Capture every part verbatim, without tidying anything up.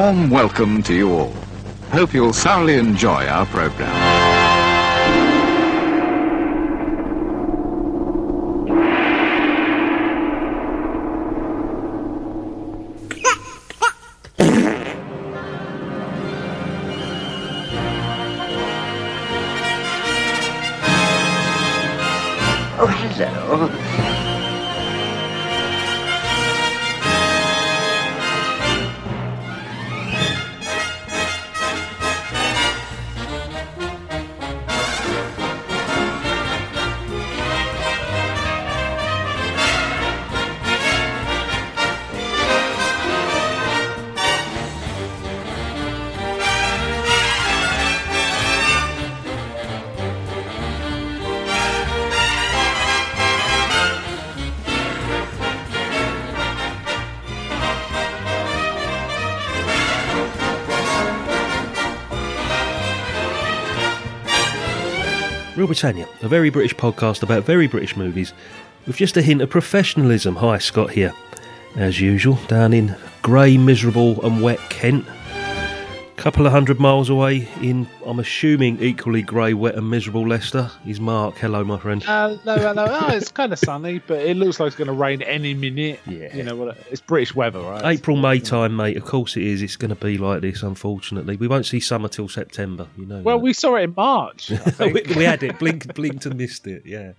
warm welcome to you all. Hope you'll thoroughly enjoy our program. Britannia, a very British podcast about very British movies with just a hint of professionalism. Hi, Scott here, as usual, down in grey, miserable and wet Kent. Couple of hundred miles away in, I'm assuming, equally grey, wet and miserable Leicester is Mark. Hello, my friend. Uh, no, hello. Oh, it's kind of sunny, but it looks like it's going to rain any minute. Yeah. You know, it's British weather, right? April, May time, mate. Of course it is. It's going to be like this, unfortunately. We won't see summer till September, you know. Well, that. We saw it in March, I think. we, we had it. Blink, blinked and missed it, yeah.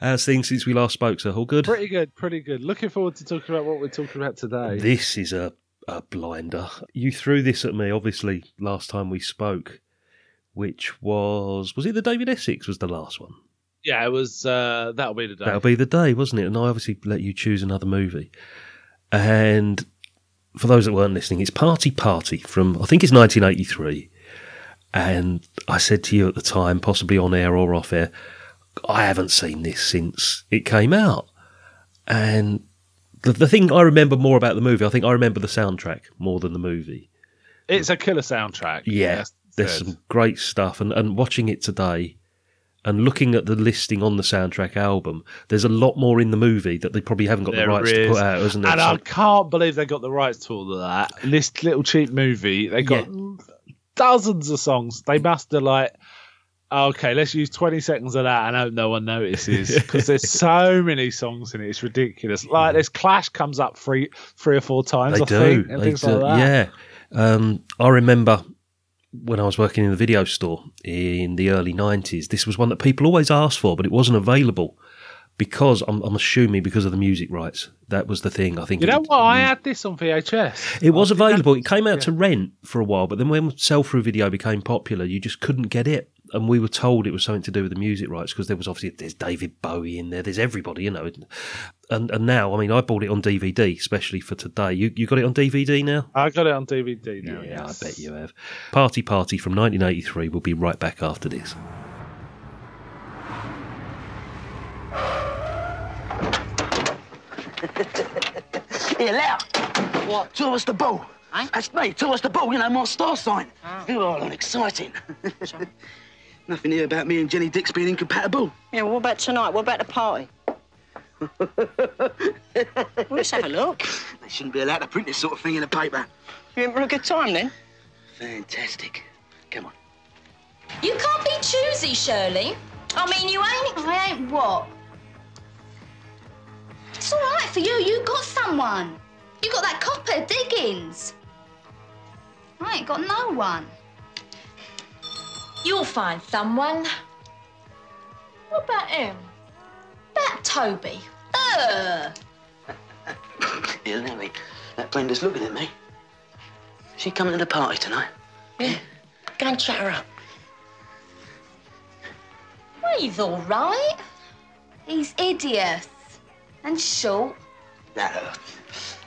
How's things since we last spoke, sir? All good? Pretty good, pretty good. Looking forward to talking about what we're talking about today. This is a... A blinder. You threw this at me, obviously, last time we spoke, which was... Was it the David Essex was the last one? Yeah, it was... Uh, that'll be the day. That'll be the day, wasn't it? And I obviously let you choose another movie. And for those that weren't listening, it's Party Party from... I think it's nineteen eighty-three. And I said to you at the time, possibly on air or off air, I haven't seen this since it came out. And... The, the thing I remember more about the movie, I think I remember the soundtrack more than the movie. It's a killer soundtrack. Yeah, yes, there's some great stuff. And, and watching it today and looking at the listing on the soundtrack album, there's a lot more in the movie that they probably haven't got there the rights is. to put out, isn't there? And so, I can't believe they got the rights to all of that. This little cheap movie, they got yeah. dozens of songs. They must have like... Okay, let's use twenty seconds of that and hope no one notices because there's so many songs in it. It's ridiculous. Like this Clash comes up three, three or four times, they I do. think. And they things do. Like that. Yeah. Um, I remember when I was working in the video store in the early nineties, this was one that people always asked for, but it wasn't available because, I'm, I'm assuming, because of the music rights. That was the thing, I think. You know it, what? I had this on V H S. It was available. It came out yeah. to rent for a while, but then when sell-through video became popular, you just couldn't get it. And we were told it was something to do with the music rights because there was obviously, there's David Bowie in there, there's everybody, you know. And and now, I mean, I bought it on D V D, especially for today. You you got it on D V D now? I got it on D V D now, yeah, yes. I bet you have. Party Party from nineteen eighty-three. We'll be right back after this. Here, loud. What? Towards the ball. Eh? That's me, towards the ball, you know, my star sign. Oh. You're all on exciting. Nothing here about me and Jenny Dix being incompatible. Yeah, well, what about tonight? What about the party? Well, let's have a look. They shouldn't be allowed to print this sort of thing in a paper. You having a good time, then? Fantastic. Come on. You can't be choosy, Shirley. I mean, you ain't... I ain't what? It's all right for you. You got someone. You got that copper, Diggins. I ain't got no one. You'll find someone. What about him? About Toby. Ugh! Here, Nellie, that Brenda's looking at me. She coming to the party tonight? Yeah. Go and chat her up. Well, he's all right. He's hideous. And short. No.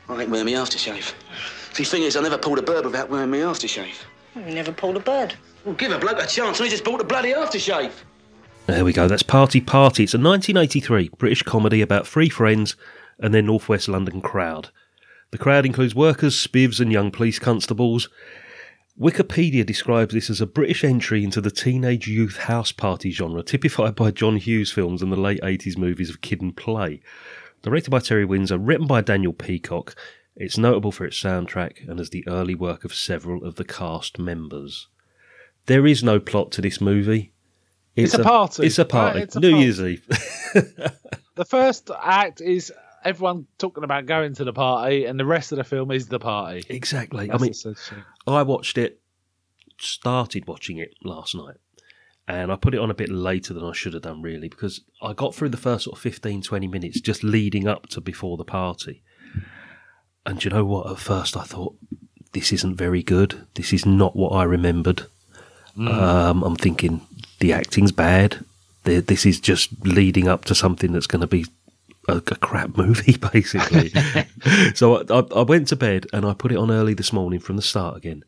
I ain't wearing me aftershave. See, thing is, I never pulled a bird without wearing me aftershave. You never pulled a bird. Well, give a bloke a chance, and he just bought a bloody aftershave. There we go. That's Party Party. It's a nineteen eighty-three British comedy about three friends and their northwest London crowd. The crowd includes workers, spivs, and young police constables. Wikipedia describes this as a British entry into the teenage youth house party genre, typified by John Hughes films and the late eighties movies of Kid and Play. Directed by Terry Windsor, written by Daniel Peacock, It's notable for its soundtrack and as the early work of several of the cast members. There is no plot to this movie. It's, it's a, a party. It's a party. Right, it's a New party. Year's Eve. The first act is everyone talking about going to the party, and the rest of the film is the party. Exactly. That's I mean, I watched it, started watching it last night, and I put it on a bit later than I should have done, really, because I got through the first sort of fifteen, twenty minutes just leading up to before the party. And do you know what? At first I thought, this isn't very good. This is not what I remembered. Mm. Um, I'm thinking, the acting's bad. The, this is just leading up to something that's going to be a, a crap movie, basically. So I, I, I went to bed and I put it on early this morning from the start again.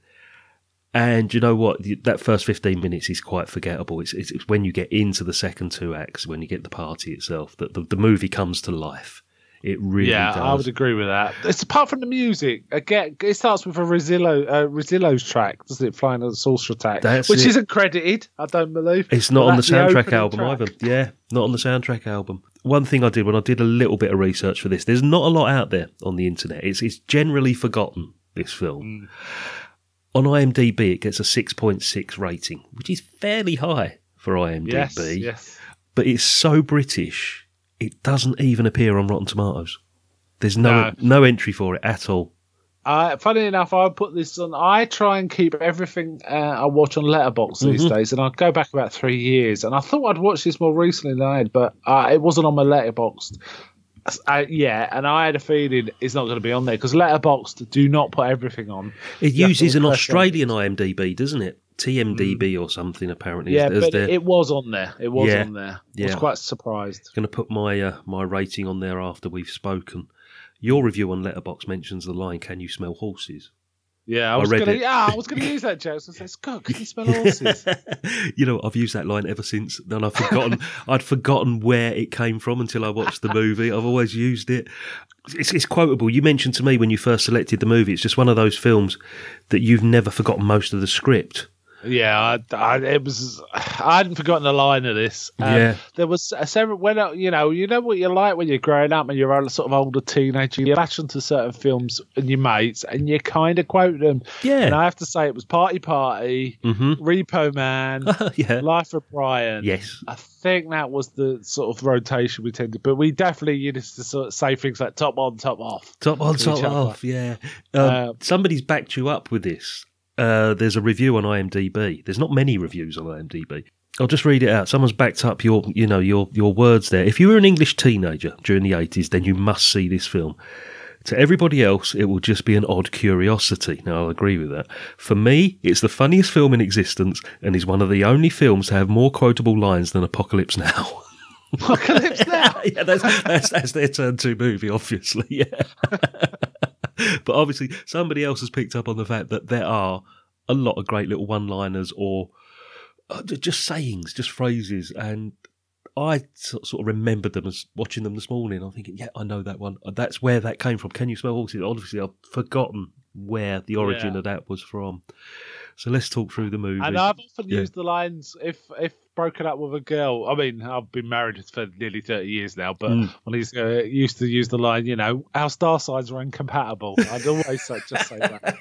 And you know what? That first fifteen minutes is quite forgettable. It's, it's, it's when you get into the second two acts, when you get the party itself, that the, the movie comes to life. It really yeah, does. Yeah, I would agree with that. It's apart from the music. Again, it starts with a Rizzillo, uh, Rizzillo's track, doesn't it? Flying on the Saucer Attack, that's which it. Isn't credited, I don't believe. It's not on the soundtrack the album track. Either. Yeah, not on the soundtrack album. One thing I did when I did a little bit of research for this, there's not a lot out there on the internet. It's, it's generally forgotten, this film. Mm. On IMDb, it gets a six point six rating, which is fairly high for IMDb. Yes, yes. But it's so British... It doesn't even appear on Rotten Tomatoes. There's no no, no entry for it at all. Uh, funny enough, I put this on. I try and keep everything uh, I watch on Letterboxd mm-hmm. these days, and I go back about three years. And I thought I'd watched this more recently than I had, but uh, it wasn't on my Letterboxd. Uh, yeah, and I had a feeling it's not going to be on there because Letterboxd do not put everything on. It uses an Australian IMDb, doesn't it? T M D B or something, apparently. Yeah, is, is but there... it was on there. It was yeah, on there. Yeah. I was quite surprised. Going to put my uh, my rating on there after we've spoken. Your review on Letterboxd mentions the line, "Can you smell horses?" Yeah, I was going to yeah, I was going to use that joke. I said, "Scott, can you smell horses?" You know, I've used that line ever since. Then I've forgotten. I'd forgotten where it came from until I watched the movie. I've always used it. It's, it's quotable. You mentioned to me when you first selected the movie. It's just one of those films that you've never forgotten most of the script. Yeah, I, I, it was. I hadn't forgotten the line of this. Um, yeah, there was a several. When you know, you know what you're like when you're growing up and you're sort of older teenager. You latch onto certain films and your mates, and you kind of quote them. Yeah, and I have to say it was Party Party, mm-hmm. Repo Man, yeah. Life of Brian. Yes, I think that was the sort of rotation we tended. But we definitely used to sort of say things like "top on, top off," "top on, top off." Yeah, um, um, somebody's backed you up with this. Uh, there's a review on IMDb. There's not many reviews on IMDb. I'll just read it out. Someone's backed up your, you know, your your words there. "If you were an English teenager during the eighties, then you must see this film. To everybody else, it will just be an odd curiosity." Now, I'll agree with that. "For me, it's the funniest film in existence and is one of the only films to have more quotable lines than Apocalypse Now." Apocalypse Now? Yeah, that's, that's, that's their turn to movie, obviously. Yeah. But obviously, somebody else has picked up on the fact that there are a lot of great little one-liners or just sayings, just phrases. And I sort of remembered them as watching them this morning. I'm thinking, yeah, I know that one. That's where that came from. "Can you smell horses?" Obviously, I've forgotten where the origin yeah. of that was from. So let's talk through the movie. And I've often yeah. used the lines, if if broken up with a girl, I mean, I've been married for nearly thirty years now, but mm. when he's uh, used to use the line, you know, "our star signs are incompatible." I'd always just say that.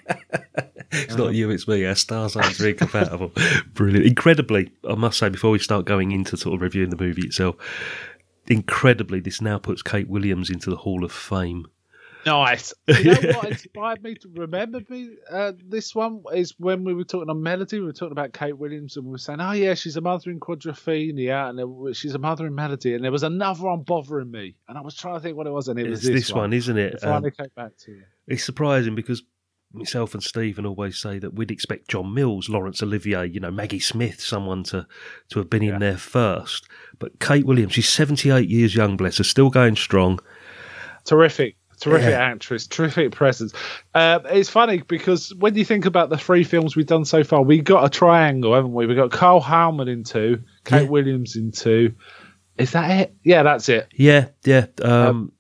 It's um, not you, it's me. Our star signs are incompatible. Brilliant. Incredibly, I must say, before we start going into sort of reviewing the movie itself, incredibly, this now puts Kate Williams into the Hall of Fame. Nice. You know what inspired me to remember me, uh, this one is when we were talking on Melody, we were talking about Kate Williams and we were saying, oh yeah, she's a mother in Quadrophenia and there, she's a mother in Melody, and there was another one bothering me and I was trying to think what it was and it it's was this, this one, one, isn't it? It finally um, came back to you. It's surprising because myself and Stephen always say that we'd expect John Mills, Laurence Olivier, you know, Maggie Smith, someone to, to have been yeah. in there first. But Kate Williams, she's seventy-eight years young, bless her, still going strong. Terrific. Terrific yeah. actress, terrific presence. Uh, it's funny because when you think about the three films we've done so far, we got a triangle, haven't we? We got Cole Hellman in two, Kate yeah. Williams in two. Is that it? Yeah, that's it. Yeah, yeah. Um, um,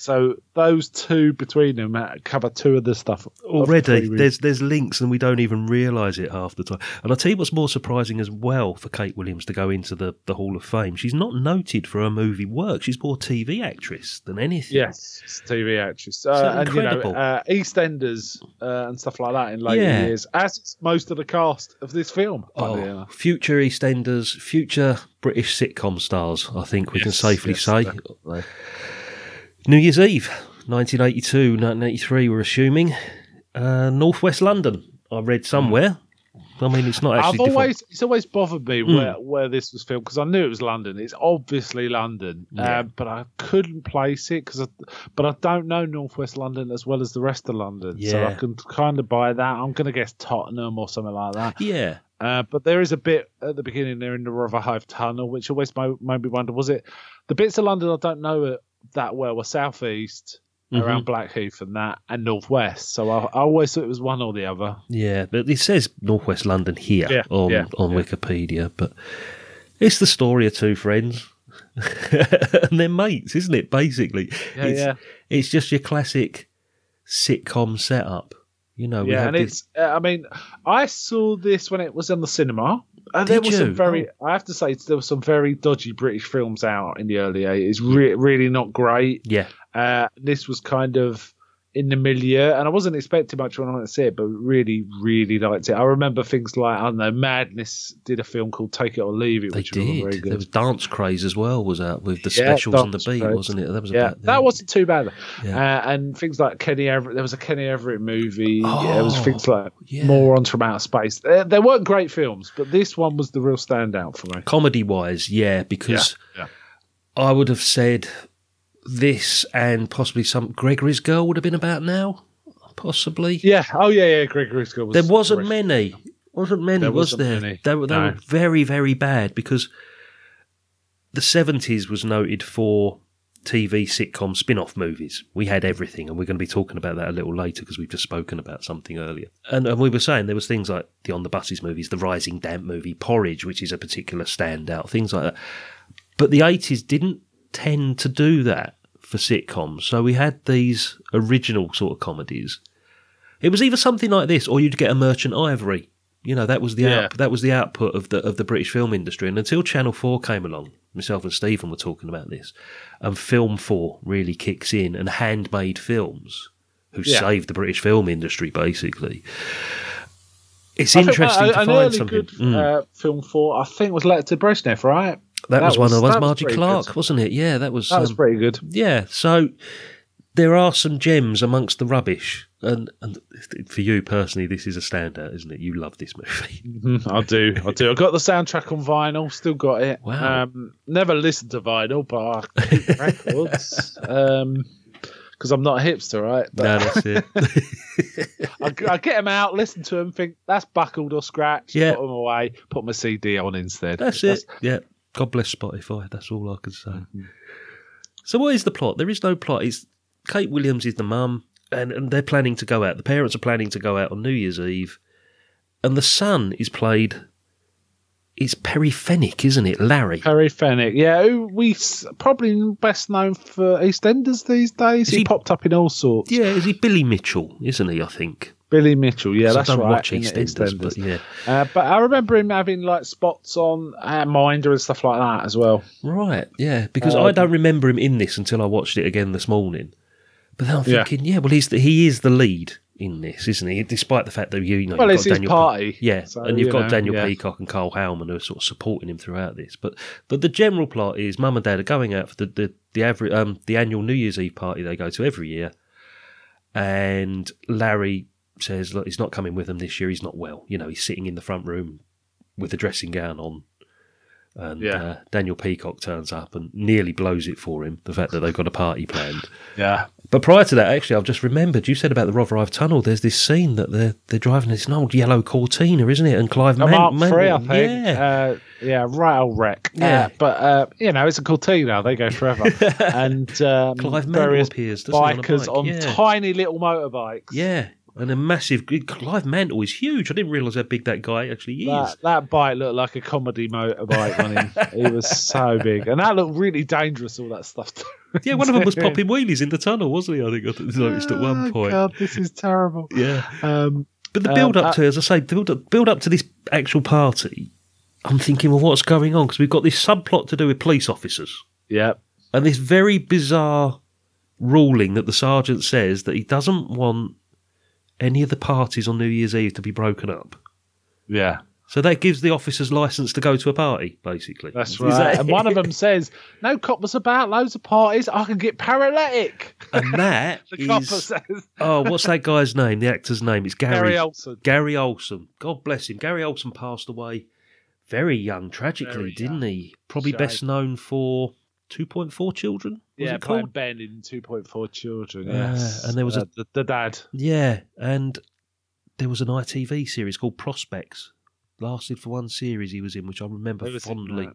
So those two between them cover two of the stuff already. There's there's links, and we don't even realise it half the time. And I'll tell you what's more surprising as well for Kate Williams to go into the, the Hall of Fame. She's not noted for her movie work. She's more T V actress than anything. Yes, T V actress. Uh, and, incredible. You know, uh, EastEnders uh, and stuff like that in later yeah. years, as it's most of the cast of this film. Oh, future EastEnders, future British sitcom stars, I think we yes, can safely yes, say. Definitely. New Year's Eve, nineteen eighty-two, nineteen eighty-three, we're assuming. Uh, Northwest London, I read somewhere. I mean, it's not actually... I've always, it's always bothered me mm. where, where this was filmed, because I knew it was London. It's obviously London, yeah. uh, but I couldn't place it, cause I, but I don't know Northwest London as well as the rest of London, yeah. so I can kind of buy that. I'm going to guess Tottenham or something like that. Yeah. Uh, but there is a bit at the beginning there in the Rotherhithe Tunnel, which always made me wonder, was it... The bits of London I don't know it, that well was southeast mm-hmm. around Blackheath and that, and northwest. So I, I always thought it was one or the other. Yeah, but it says Northwest London here yeah, on yeah, on yeah. Wikipedia. But it's the story of two friends and they're mates, isn't it? Basically, yeah, it's, yeah. it's just your classic sitcom setup. You know, we yeah, and this... it's. Uh, I mean, I saw this when it was in the cinema. And Did there was you? some very, I have to say, there were some very dodgy British films out in the early eighties. Re- really not great. Yeah. Uh, this was kind of in the milieu, and I wasn't expecting much when I went to see it, but really, really liked it. I remember things like, I don't know, Madness did a film called Take It or Leave It, they which did. was very good. There was Dance Craze as well, was that, with the yeah, specials on the beat, craze. wasn't it? That was a yeah, bad, yeah. That wasn't too bad. Yeah. Uh, and things like Kenny Everett, there was a Kenny Everett movie. Oh, yeah, there was things like yeah. Morons from Outer Space. There, there weren't great films, but this one was the real standout for me. Comedy-wise, yeah, because yeah, yeah. I would have said... This and possibly some Gregory's Girl would have been about now, possibly. Yeah. Oh yeah, yeah. Gregory's Girl. Was there wasn't great. many. Wasn't many. There was wasn't there? Many. They were. They no. were very, very bad because the seventies was noted for T V sitcom spin-off movies. We had everything, and we're going to be talking about that a little later because we've just spoken about something earlier. And, and we were saying there was things like the On the Buses movies, the Rising Damp movie, Porridge, which is a particular standout, things like that. But the eighties didn't tend to do that for sitcoms, so we had these original sort of comedies. It was either something like this, or you'd get a Merchant Ivory. You know, that was the yeah. out, that was the output of the of the British film industry. And until Channel Four came along, myself and Stephen were talking about this, and Film Four really kicks in, and handmade films, who yeah. saved the British film industry, basically. It's I interesting think, uh, to an find early something. Good, mm. uh, Film Four, I think, was Letter to Brezhnev, right? That, that was one of those. Margie was Clark, good. wasn't it? Yeah, that was. That um, was pretty good. Yeah, so there are some gems amongst the rubbish, and, and for you personally, this is a standout, isn't it? You love this movie. Mm-hmm. I do, I do. I got the soundtrack on vinyl, still got it. Wow. Um, never listened to vinyl, but I keep records. Um, Because I'm not a hipster, right? But no, that's it. I, I get them out, listen to them, think that's buckled or scratched, yeah. put them away, put my C D on instead. That's, that's it. That's, yeah. God bless Spotify. That's all I can say. Mm-hmm. So what is the plot? There is no plot. It's Kate Williams is the mum, and, and they're planning to go out. The parents are planning to go out on New Year's Eve, and the son is played... It's Perry Fenwick, isn't it, Larry? Perry Fenwick, yeah. Who we probably best known for EastEnders these days. He, he popped up in all sorts. Yeah, is he Billy Mitchell? Isn't he? I think Billy Mitchell. Yeah, that's right. I don't watch EastEnders, but yeah. Uh, but I remember him having like spots on uh, Minder and stuff like that as well. Right. Yeah, because um, I don't remember him in this until I watched it again this morning. But then I'm thinking, yeah, yeah well, he's the, he is the lead in this, isn't he? Despite the fact that you, you know, well, you've got Daniel party, Pe- yeah, so, and you've you got know, Daniel yeah. Peacock and Cole Hellman who are sort of supporting him throughout this. But but the general plot is mum and dad are going out for the the the, average, um, the annual New Year's Eve party they go to every year, and Larry says, look, he's not coming with them this year. He's not well. You know, he's sitting in the front room with a dressing gown on. And yeah. uh, Daniel Peacock turns up and nearly blows it for him, the fact that they've got a party planned. Yeah. But prior to that, actually, I've just remembered, you said about the Rotherhithe Tunnel, there's this scene that they're they're driving this old yellow Cortina, isn't it? And Clive Mantle. Man- free, I think. Yeah, uh, yeah rail wreck. Yeah. Uh, but, uh, you know, it's a Cortina. They go forever. and um, Clive Mantle appears, doesn't he, on a bike? Bikers on yeah. tiny little motorbikes. Yeah. And a massive... Clive Mantle is huge. I didn't realise how big that guy actually is. That, that bike looked like a comedy motorbike on him. It was so big. And that looked really dangerous, all that stuff. Yeah, one of them was popping wheelies in the tunnel, wasn't he? I think I noticed at one point. Oh, God, this is terrible. Yeah. Um, but the build-up um, to, as I say, the build-up build up to this actual party, I'm thinking, well, what's going on? Because we've got this subplot to do with police officers. Yeah. And this very bizarre ruling that the sergeant says that he doesn't want any of the parties on New Year's Eve to be broken up. Yeah. So that gives the officers license to go to a party, basically. That's right. That and it? One of them says, no cop was about, loads of parties, I can get paralytic. And that the is... copper says... oh, what's that guy's name? The actor's name? It's Gary. Gary Olsen. Gary Olsen. God bless him. Gary Olsen passed away very young, tragically, very young. Didn't he? Probably Shame. Best known for... two point four Children? Was yeah, it called? Ben in two point four Children, yes. Uh, and there was uh, a, the, the dad. Yeah, and there was an I T V series called Prospects. Lasted for one series he was in, which I remember fondly.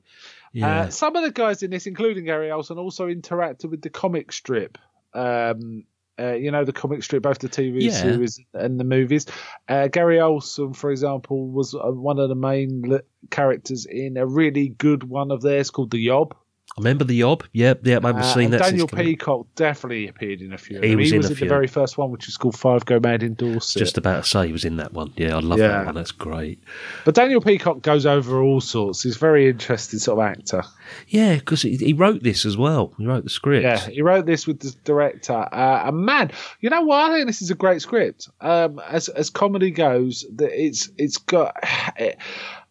Yeah. Uh, some of the guys in this, including Gary Olsen, also interacted with the comic strip. Um, uh, you know, the comic strip, both the T V yeah. series and the movies. Uh, Gary Olsen, for example, was uh, one of the main characters in a really good one of theirs called The Yob. I remember The Yob. Yep, yeah, I've uh, seen that. Daniel Peacock definitely appeared in a few. He was he in, was in the very first one, which was called Five Go Mad in Dorset. Just about to say he was in that one. Yeah, I love yeah. that one. That's great. But Daniel Peacock goes over all sorts. He's a very interesting sort of actor. Yeah, because he, he wrote this as well. He wrote the script. Yeah, he wrote this with the director. Uh, and man, you know what? I think this is a great script. Um, as as comedy goes, it's it's got. It,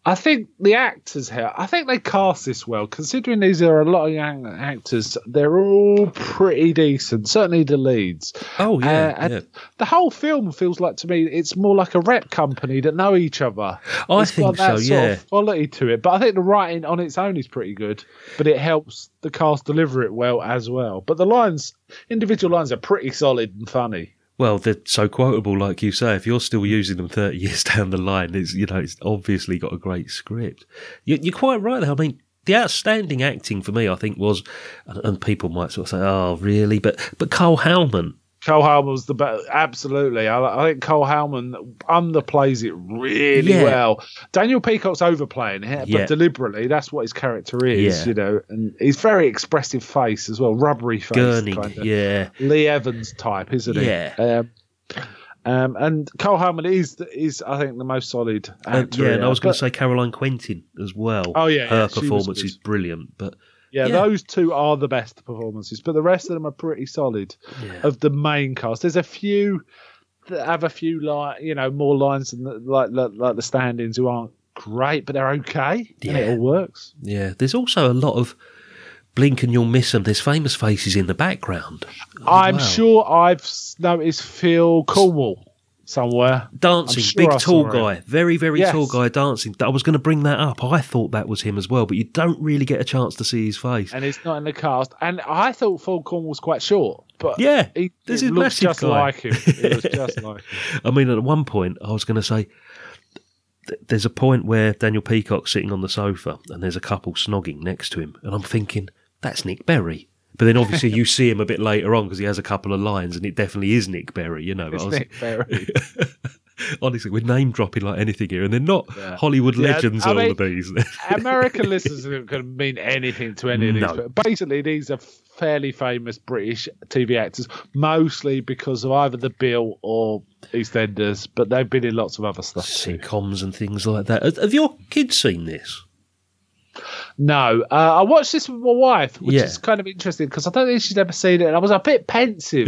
I think the actors here, I think they cast this well. Considering these are a lot of young actors, they're all pretty decent, certainly the leads. Oh, yeah. Uh, and yeah. The whole film feels like, to me, it's more like a rep company that know each other. I it's think got that so, sort yeah. of quality to it. But I think the writing on its own is pretty good, but it helps the cast deliver it well as well. But the lines, individual lines are pretty solid and funny. Well, they're so quotable, like you say. If you're still using them thirty years down the line, it's you know it's obviously got a great script. You, you're quite right there. I mean, the outstanding acting for me, I think, was, and, and people might sort of say, "Oh, really?" But but Cole Hellman. Cole Hellman was the best. Absolutely, I, I think Cole Hellman underplays it really yeah. well. Daniel Peacock's overplaying it, but yeah. deliberately. That's what his character is, yeah. you know. And he's very expressive face as well, rubbery face, Gurney, kind of. Yeah, Lee Evans type, isn't he? Yeah. Um, um, and Cole Hellman is is I think the most solid actor. Uh, yeah, and I was going to say Caroline Quentin as well. Oh yeah, her yeah, performance is brilliant, but. Yeah, yeah, those two are the best performances, but the rest of them are pretty solid yeah. of the main cast. There's a few that have a few like you know more lines than the, like, like like the stand-ins who aren't great, but they're okay. Yeah, and it all works. Yeah, there's also a lot of blink and you'll miss them. There's famous faces in the background. I'm well. sure I've noticed Phil Cornwall somewhere dancing, sure big tall guy, him. very very yes. tall guy dancing. I was going to bring that up. I thought that was him as well, but you don't really get a chance to see his face, and it's not in the cast. And I thought Phil Cornwall was quite short, but yeah, he, this it is massive just guy. Like him. It was just like him. I mean, at one point, I was going to say th- there's a point where Daniel Peacock's sitting on the sofa, and there's a couple snogging next to him, and I'm thinking that's Nick Berry. But then obviously you see him a bit later on because he has a couple of lines, and it definitely is Nick Berry, you know. It's I was, Nick Berry. Honestly, we're name dropping like anything here, and they're not yeah. Hollywood yeah, legends. I all mean, of these American listeners can mean anything to any no. of these. But basically, these are fairly famous British T V actors, mostly because of either The Bill or EastEnders, but they've been in lots of other stuff. Sitcoms and things like that. Have your kids seen this? No, uh, I watched this with my wife, which yeah. is kind of interesting because I don't think she's ever seen it, and I was a bit pensive.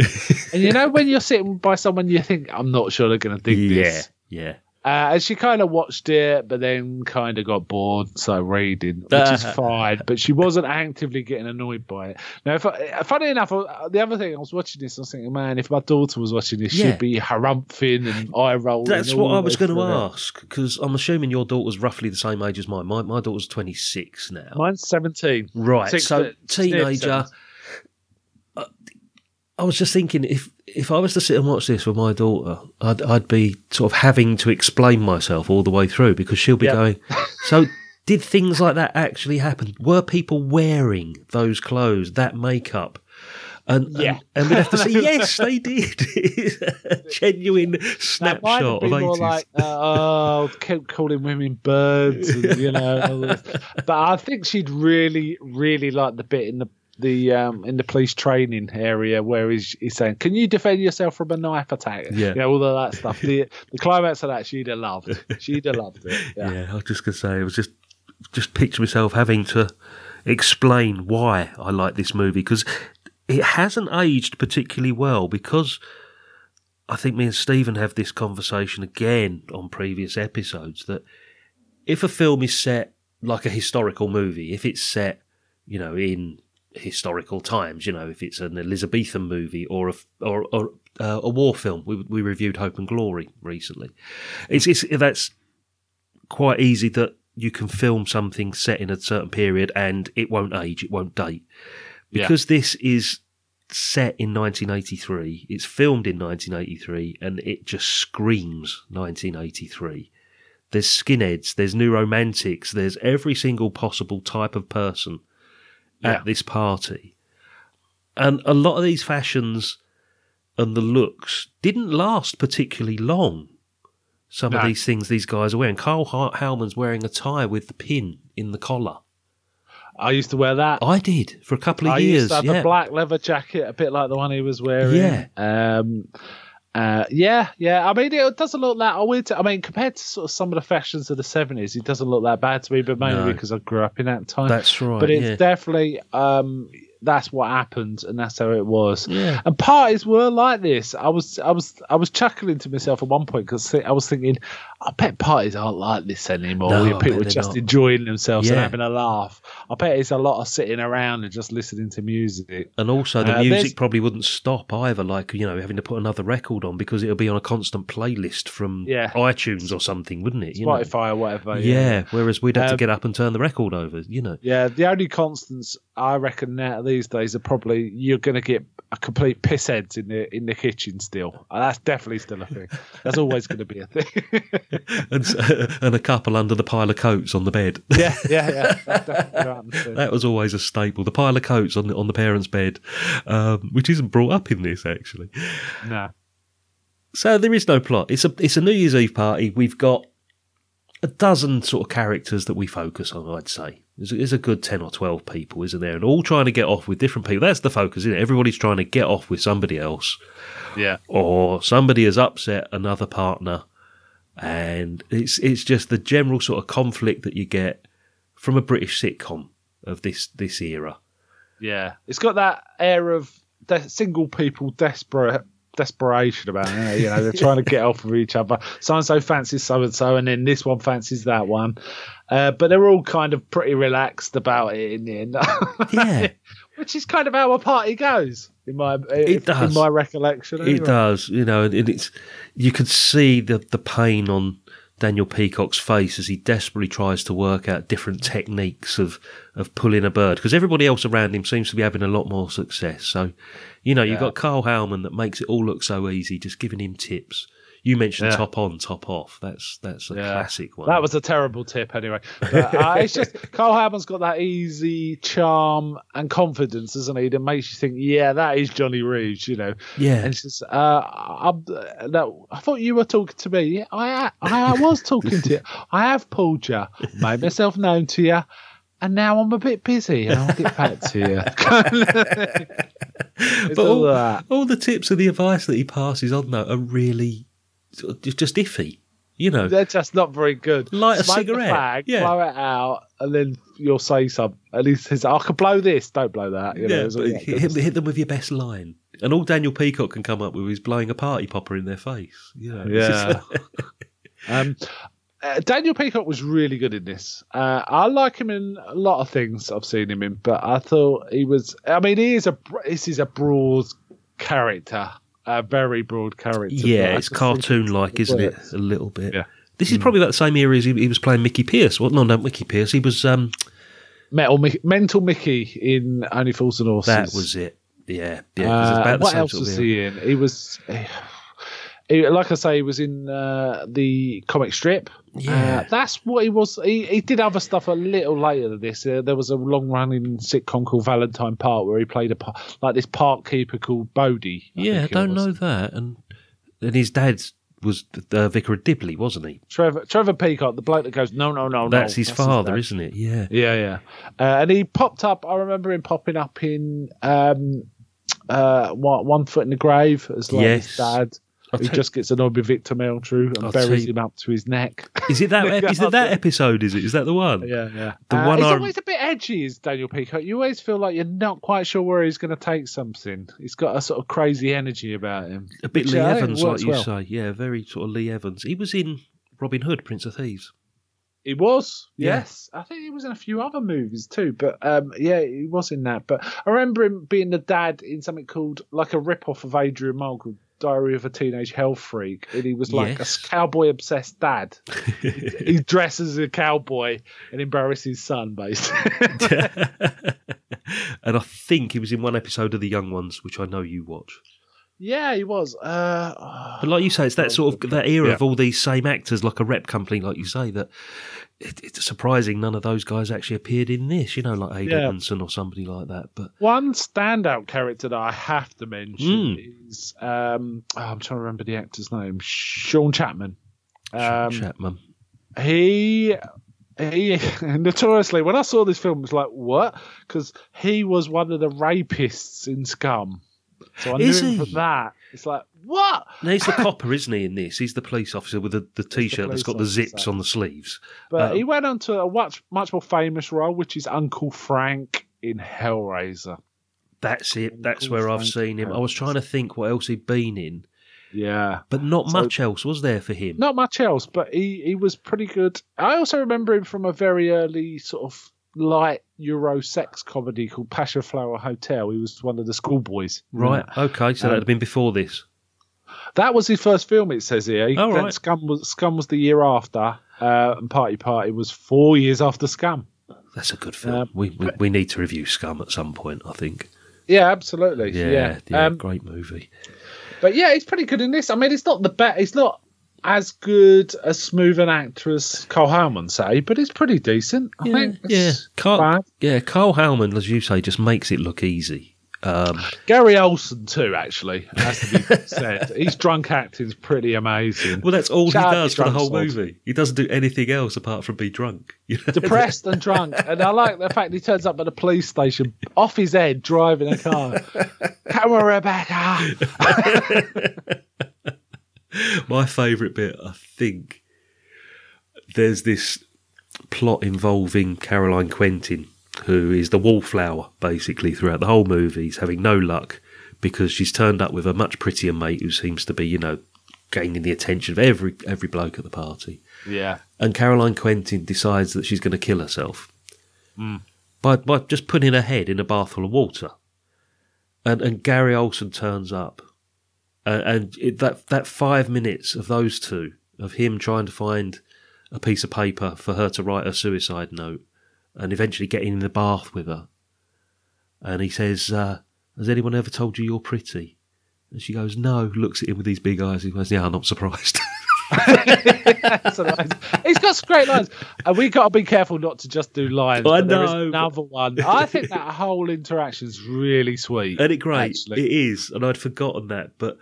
And you know when you're sitting by someone, you think, I'm not sure they're going to dig yeah, this. Yeah, yeah. Uh, and she kind of watched it, but then kind of got bored, so reading, which is fine. But she wasn't actively getting annoyed by it. Now, if I, funny enough, the other thing, I was watching this, I was thinking, man, if my daughter was watching this, yeah. she'd be harumphing and eye-rolling. That's what I was going to ask, because I'm assuming your daughter's roughly the same age as mine. My, my daughter's twenty-six now. Mine's seventeen. Right, Six, so teenager. I, I was just thinking, if... If I was to sit and watch this with my daughter, I'd, I'd be sort of having to explain myself all the way through because she'll be yep. going, so did things like that actually happen? Were people wearing those clothes, that makeup? And, yeah. and, and we'd have to say, yes, they did. It's a genuine snapshot of eighties. More like, uh, oh, kept calling women birds, and, you know. And all this. But I think she'd really, really like the bit in the the um in the police training area where he's, he's saying, can you defend yourself from a knife attack? Yeah, you know, all of that stuff. The, the climax of that, she'd have loved. She'd have loved it. Yeah, yeah, I was just gonna say, it was just just picture myself having to explain why I like this movie, because it hasn't aged particularly well. Because I think me and Stephen have this conversation again on previous episodes, that if a film is set like a historical movie, if it's set, you know, in historical times, you know, if it's an Elizabethan movie or a or, or uh, a war film, we we reviewed Hope and Glory recently. It's, it's that's quite easy that you can film something set in a certain period and it won't age, it won't date, because yeah. this is set in nineteen eighty-three. It's filmed in nineteen eighty-three, and it just screams nineteen eighty-three. There's skinheads, there's new romantics, there's every single possible type of person at yeah. this party. And a lot of these fashions and the looks didn't last particularly long. Some no. of these things these guys are wearing. Cole Hellman's wearing a tie with the pin in the collar. I used to wear that. I did for a couple of I years. I used to have yeah. a black leather jacket, a bit like the one he was wearing. Yeah. Um, Uh, yeah, yeah. I mean, it doesn't look that weird. I mean, compared to sort of some of the fashions of the seventies, it doesn't look that bad to me, but mainly no. because I grew up in that time. That's right. But it's yeah. definitely, um, that's what happened, and that's how it was. Yeah. And parties were like this. I was, I was, I was chuckling to myself at one point because I was thinking, I bet parties aren't like this anymore. No, people are just not. enjoying themselves yeah. and having a laugh. I bet it's a lot of sitting around and just listening to music. And also, the uh, music there's... probably wouldn't stop either. Like, you know, having to put another record on, because it'll be on a constant playlist from yeah. iTunes or something, wouldn't it? You Spotify know? or whatever. Yeah. yeah. Whereas we'd have um, to get up and turn the record over. You know. Yeah. The only constants I reckon now these days are probably you're going to get a complete piss heads in the in the kitchen still. That's definitely still a thing. That's always going to be a thing. and, uh, and a couple under the pile of coats on the bed. Yeah, yeah, yeah. That's definitely that was always a staple. The pile of coats on the, on the parents' bed, um, which isn't brought up in this, actually. No. So there is no plot. It's a it's a New Year's Eve party. We've got a dozen sort of characters that we focus on, I'd say. There's a, there's a good ten or twelve people, isn't there? And all trying to get off with different people. That's the focus, isn't it? Everybody's trying to get off with somebody else. Yeah. Or somebody has upset another partner. And it's it's just the general sort of conflict that you get from a British sitcom of this this era. Yeah, it's got that air of de- single people desperate desperation about it. You know, they're trying to get off of each other. So and so fancies so and so, and then this one fancies that one. Uh, but they're all kind of pretty relaxed about it in the end. Yeah, which is kind of how a party goes. In my it if, does. in my recollection, anyway. It does. You know, and it's you could see the the pain on Daniel Peacock's face as he desperately tries to work out different techniques of of pulling a bird, because everybody else around him seems to be having a lot more success. So, you know, yeah. you've got Cole Hellman that makes it all look so easy, just giving him tips. You mentioned yeah. top on, top off. That's that's a yeah. classic one. That was a terrible tip anyway. But, uh, it's just Cole Hellman's got that easy charm and confidence, doesn't he? That makes you think, yeah, that is Johnny Reeves, you know. Yeah. And it's just, uh, I, that, I thought you were talking to me. Yeah, I, I, I was talking to you. I have pulled you, made myself known to you. And now I'm a bit busy, and I'll get back to you. But all, all, all the tips and the advice that he passes on, though, are really just iffy. You know, they're just not very good. Light a Smoke cigarette, a flag, yeah. blow it out, and then you'll say something. At least his, I can blow this, don't blow that. You know, yeah, but hit, hit them with your best line. And all Daniel Peacock can come up with is blowing a party popper in their face. You know, yeah. um, Uh, Daniel Peacock was really good in this. Uh, I like him in a lot of things I've seen him in, but I thought he was. I mean, he is a this is a broad character, a very broad character. Yeah, it's cartoon-like, isn't it? A little bit. Yeah. This is probably about the same era as he, he was playing Mickey Pierce. Well, no, not Mickey Pierce. He was um, Metal Mickey, Mental Mickey in Only Fools and Horses. That was it. Yeah, yeah. It was about uh, the what same else was he in? He was. Uh, He, like I say, he was in uh, the comic strip. Yeah, uh, that's what he was. He, he did other stuff a little later than this. Uh, there was a long-running sitcom called Valentine Park where he played a like this park keeper called Bodie. I yeah, I don't know that. And and his dad was the uh, vicar of Dibley, wasn't he? Trevor Trevor Peacock, the bloke that goes no, no, no, that's no. That's his that's father, his isn't it? Yeah, yeah, yeah. Uh, and he popped up. I remember him popping up in um, uh, one, one Foot in the Grave as like yes. his dad. I'll who t- just gets annoyed with Victor Meldrew and I'll buries t- him up to his neck. Is it that? Is it that episode? Is it? Is that the one? Yeah, yeah. The uh, one. He's I'm... always a bit edgy, is Daniel Peacock. You always feel like you're not quite sure where he's going to take something. He's got a sort of crazy energy about him. A bit Which, Lee yeah, Evans, like you well. say. Yeah, very sort of Lee Evans. He was in Robin Hood, Prince of Thieves. He was, yes. Yeah. I think he was in a few other movies too, but um, yeah, he was in that. But I remember him being the dad in something called like a rip-off of Adrian Marle. Diary of a Teenage Hell Freak, and he was like yes. a cowboy obsessed dad. He dresses as a cowboy and embarrasses his son, basically. And I think he was in one episode of The Young Ones, which I know you watch. Yeah, he was. Uh, oh, but like you say, it's that sort of that era yeah. of all these same actors, like a rep company, like you say. That it, it's surprising none of those guys actually appeared in this. You know, like Aidan yeah. Hanson or somebody like that. But one standout character that I have to mention mm. is um, oh, I'm trying to remember the actor's name, Sean Chapman. Um, Sean Chapman. He. He notoriously, when I saw this film, I was like, "What?" Because he was one of the rapists in Scum. So I knew is him he? for that. It's like, what? Now he's the copper, isn't he, in this? He's the police officer with the, the T-shirt the that's got the zips officer. on the sleeves. But um, he went on to a much, much more famous role, which is Uncle Frank in Hellraiser. That's it. Uncle that's where Frank I've seen him. Hellraiser. I was trying to think what else he'd been in. Yeah. But not so, much else was there for him. Not much else, but he, he was pretty good. I also remember him from a very early sort of light Euro sex comedy called Passion Flower Hotel. He was one of the schoolboys. Right. Okay. So um, that'd have been before this. That was his first film, it says here. He, oh, right. Scum was Scum was the year after, uh, and Party Party was four years after Scum. That's a good film. Um, we, we we need to review Scum at some point, I think. Yeah, absolutely. Yeah, yeah. yeah um, great movie. But yeah, he's pretty good in this. I mean, it's not the best. It's not as good a smooth an actor as Cole Hellman, say, but it's pretty decent. I yeah, think. Yeah. Carl, yeah, Cole Hellman, as you say, just makes it look easy. Um, Gary Olsen too, actually, has to be said. His drunk acting's pretty amazing. Well, that's all Shout he does for the whole sword. movie. He doesn't do anything else apart from be drunk. You know? Depressed and drunk. And I like the fact he turns up at a police station off his head, driving a car. Camera Rebecca! My favourite bit, I think, there's this plot involving Caroline Quentin, who is the wallflower, basically, throughout the whole movie. He's having no luck because she's turned up with a much prettier mate who seems to be, you know, gaining the attention of every every bloke at the party. Yeah. And Caroline Quentin decides that she's going to kill herself mm. by, by just putting her head in a bath full of water. And, and Gary Olsen turns up. Uh, and it, that that five minutes of those two, of him trying to find a piece of paper for her to write her suicide note and eventually getting in the bath with her. And he says, uh, has anyone ever told you you're pretty? And she goes, no, looks at him with these big eyes. He goes, yeah, I'm not surprised. That's nice. He's got some great lines, and we got to be careful not to just do lines. I know. There is another one. I think that whole interaction is really sweet. And it great, actually. It is, and I'd forgotten that. But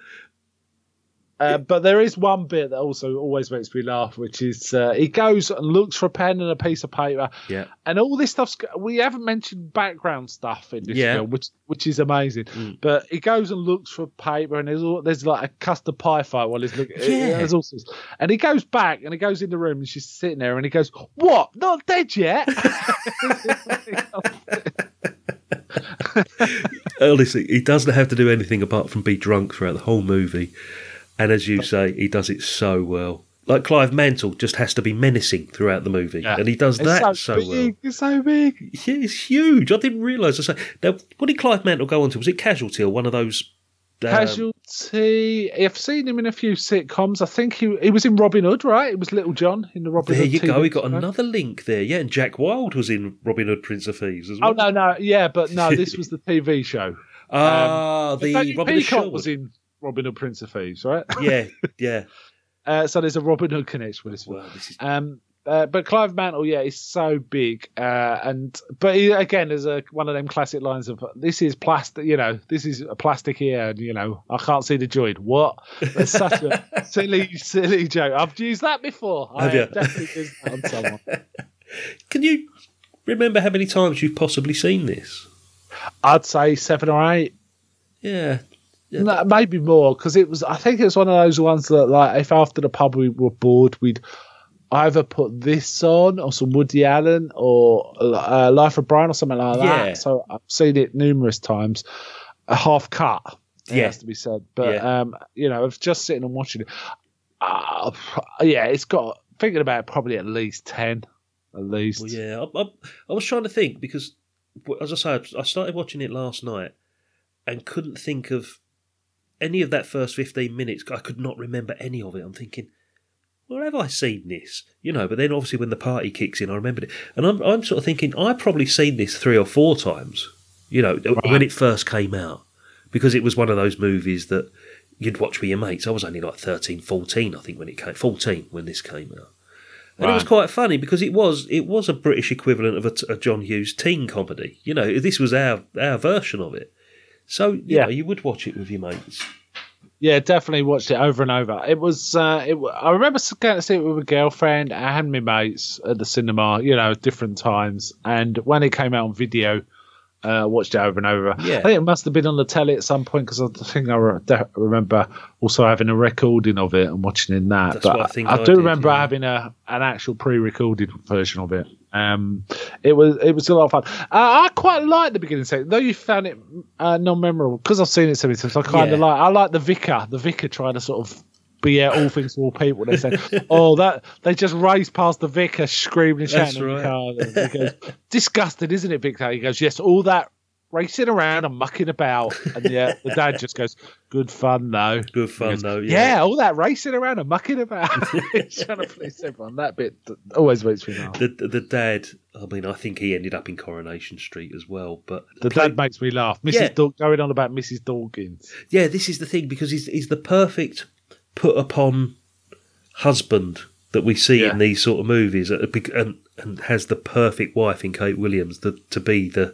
uh, it, but there is one bit that also always makes me laugh, which is uh, he goes and looks for a pen and a piece of paper. Yeah, and all this stuff's we haven't mentioned background stuff in this yeah. film, which which is amazing. Mm. But he goes and looks for paper, and there's all, there's like a custard pie fight while he's looking. Yeah. There's all sorts. And he goes back, and he goes in the room, and she's sitting there, and he goes, "What? Not dead yet?" Honestly, he doesn't have to do anything apart from be drunk throughout the whole movie, and as you say, he does it so well. Like Clive Mantle just has to be menacing throughout the movie, yeah. and he does it's that so, so big, well. It's so big. Yeah, it's huge. I didn't realise. I say now, what did Clive Mantle go on to? Was it Casualty or one of those? Um... Casualty. I've seen him in a few sitcoms. I think he he was in Robin Hood, right? It was Little John in the Robin Hood. There you T V go. We got show. Another link there. Yeah, and Jack Wilde was in Robin Hood, Prince of Thieves as well. Oh no, no, yeah, but no, this was the T V show. Ah, um, uh, the Robin Peacock Hood was in. Robin Hood Prince of Thieves, right? Yeah, yeah. uh, so there's a Robin Hood connection with this one. Wow, this is... um, uh, but Clive Mantle, yeah, is so big, uh, and but he, again, there's a one of them classic lines of this is plastic, you know, this is a plastic ear, and you know, I can't see the joint. What? That's such a silly, silly joke. I've used that before. Have I you? Definitely used that on someone. Can you remember how many times you've possibly seen this? I'd say seven or eight. Yeah. Yeah. No, maybe more, because it was. I think it was one of those ones that, like, if after the pub we were bored, we'd either put this on or some Woody Allen or uh, Life of Brian or something like yeah. that. So I've seen it numerous times. A half cut, it yeah. has to be said. But yeah. um, you know, of just sitting and watching it, uh, yeah, it's got thinking about it, probably at least ten, at least. Well, yeah, I, I, I was trying to think because, as I said, I started watching it last night and couldn't think of any of that first fifteen minutes. I could not remember any of it. I'm thinking, where have I seen this? You know, but then obviously when the party kicks in, I remembered it. And I'm, I'm sort of thinking, I've probably seen this three or four times, you know, right. when it first came out, because it was one of those movies that you'd watch with your mates. I was only like thirteen, fourteen, I think, when it came, fourteen when this came out. And right. it was quite funny because it was it was a British equivalent of a, a John Hughes teen comedy. You know, this was our, our version of it. So, you yeah, know, you would watch it with your mates. Yeah, definitely watched it over and over. It was, uh, it, I remember going to see it with a girlfriend and my mates at the cinema, you know, different times. And when it came out on video, uh, watched it over and over. Yeah. I think it must have been on the telly at some point because I think I re- remember also having a recording of it and watching it in that. That's but what I, think I, I do did, remember yeah. having a an actual pre-recorded version of it. Um, it was it was a lot of fun. Uh, I quite like the beginning section, though you found it uh, non-memorable because I've seen it so many times. I kind of yeah. like I like the vicar, the vicar trying to sort of be out all things to all people. They say, "Oh, that they just raced past the vicar screaming and shouting." That's right. He goes, "Disgusted, isn't it, Vicar?" He goes, "Yes, all that racing around and mucking about." And yeah, the dad just goes, "Good fun though. Good fun goes, though. Yeah. yeah, all that racing around and mucking about." Trying to please everyone. That bit always makes me laugh. The, the, the dad, I mean, I think he ended up in Coronation Street as well. But the play, dad makes me laugh. Missus Yeah. Daw- going on about Missus Dawkins. Yeah, this is the thing because he's he's the perfect put upon husband that we see yeah. in these sort of movies, and and has the perfect wife in Kate Williams the, to be the.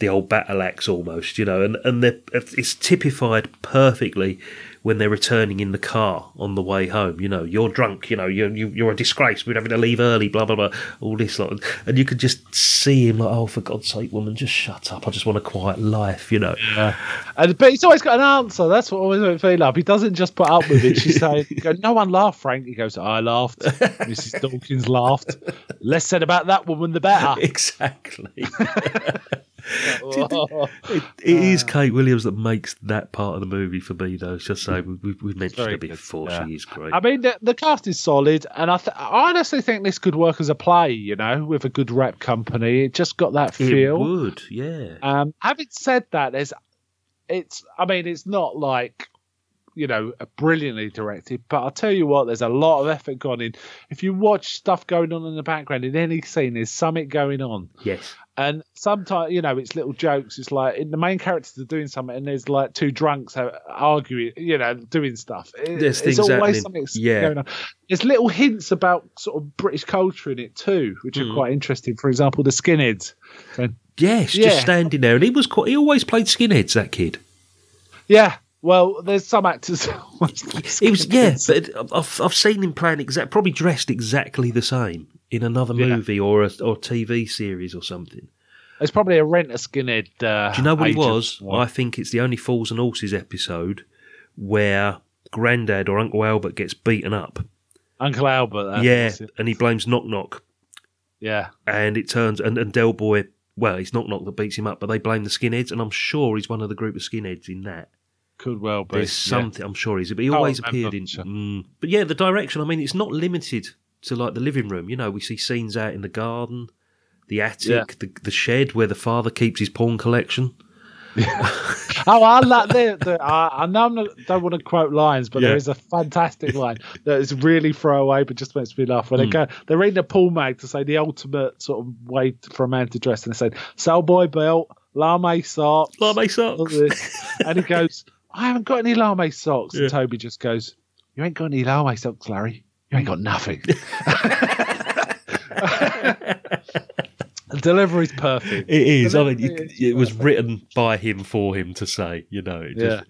the old battle axe almost, you know, and, and they're, it's typified perfectly when they're returning in the car on the way home, you know, "You're drunk, you know, you're, you're a disgrace, we're having to leave early, blah, blah, blah," all this lot. And you could just see him like, "Oh, for God's sake, woman, just shut up, I just want a quiet life," you know. Yeah. And, but he's always got an answer, that's what always makes me laugh. He doesn't just put up with it, she's saying, go, "No one laughed, Frank." He goes, "I laughed, Missus Dawkins laughed, less said about that woman, the better." Exactly. It, it is Kate Williams that makes that part of the movie for me, though. It's just so we, we've mentioned it before. Yeah. She is great. I mean, the, the cast is solid, and I, th- I honestly think this could work as a play, you know, with a good rep company. It just got that feel. It would, yeah. Um, having said that, there's, it's. I mean, it's not like, you know, brilliantly directed, but I'll tell you what, there's a lot of effort gone in. If you watch stuff going on in the background, in any scene, there's something going on. Yes. And sometimes, you know, it's little jokes. It's like in the main characters are doing something and there's like two drunks arguing, you know, doing stuff. It, there's it's always happening. Something yeah. going on. There's little hints about sort of British culture in it too, which mm. are quite interesting. For example, the skinheads. So, yes, yeah. just standing there. And he was quite, he always played skinheads, that kid. Yeah. Well, there's some actors. It was yeah, but it, I've I've seen him playing exact, probably dressed exactly the same in another movie yeah. or a, or T V series or something. It's probably a rent a skinhead. Uh, Do you know what it was? One. I think it's the only Fools and Horses episode where Grandad or Uncle Albert gets beaten up. Uncle Albert, yeah, and he blames Knock Knock. Yeah, and it turns and, and Del Boy. Well, it's Knock Knock that beats him up, but they blame the skinheads, and I'm sure he's one of the group of skinheads in that. Could well be. There's something, yeah. I'm sure he's, but he always oh, appeared in. Sure. Mm, but yeah, the direction, I mean, it's not limited to like the living room. You know, we see scenes out in the garden, the attic, yeah. the, the shed where the father keeps his porn collection. Yeah. oh, I like the, the, I, I know I don't want to quote lines, but yeah. there is a fantastic line that is really throwaway, but just makes me laugh. When mm. they go, they're reading a porn mag to say the ultimate sort of way for a man to dress, and they say, "Soul boy belt, lame socks, lame socks," and he goes, I haven't got any Lame socks. Yeah. And Toby just goes, you ain't got any Lame socks, Larry. You ain't got nothing. Delivery's perfect. It is. Delivery I mean, it, it was written by him for him to say, you know. It yeah. Just,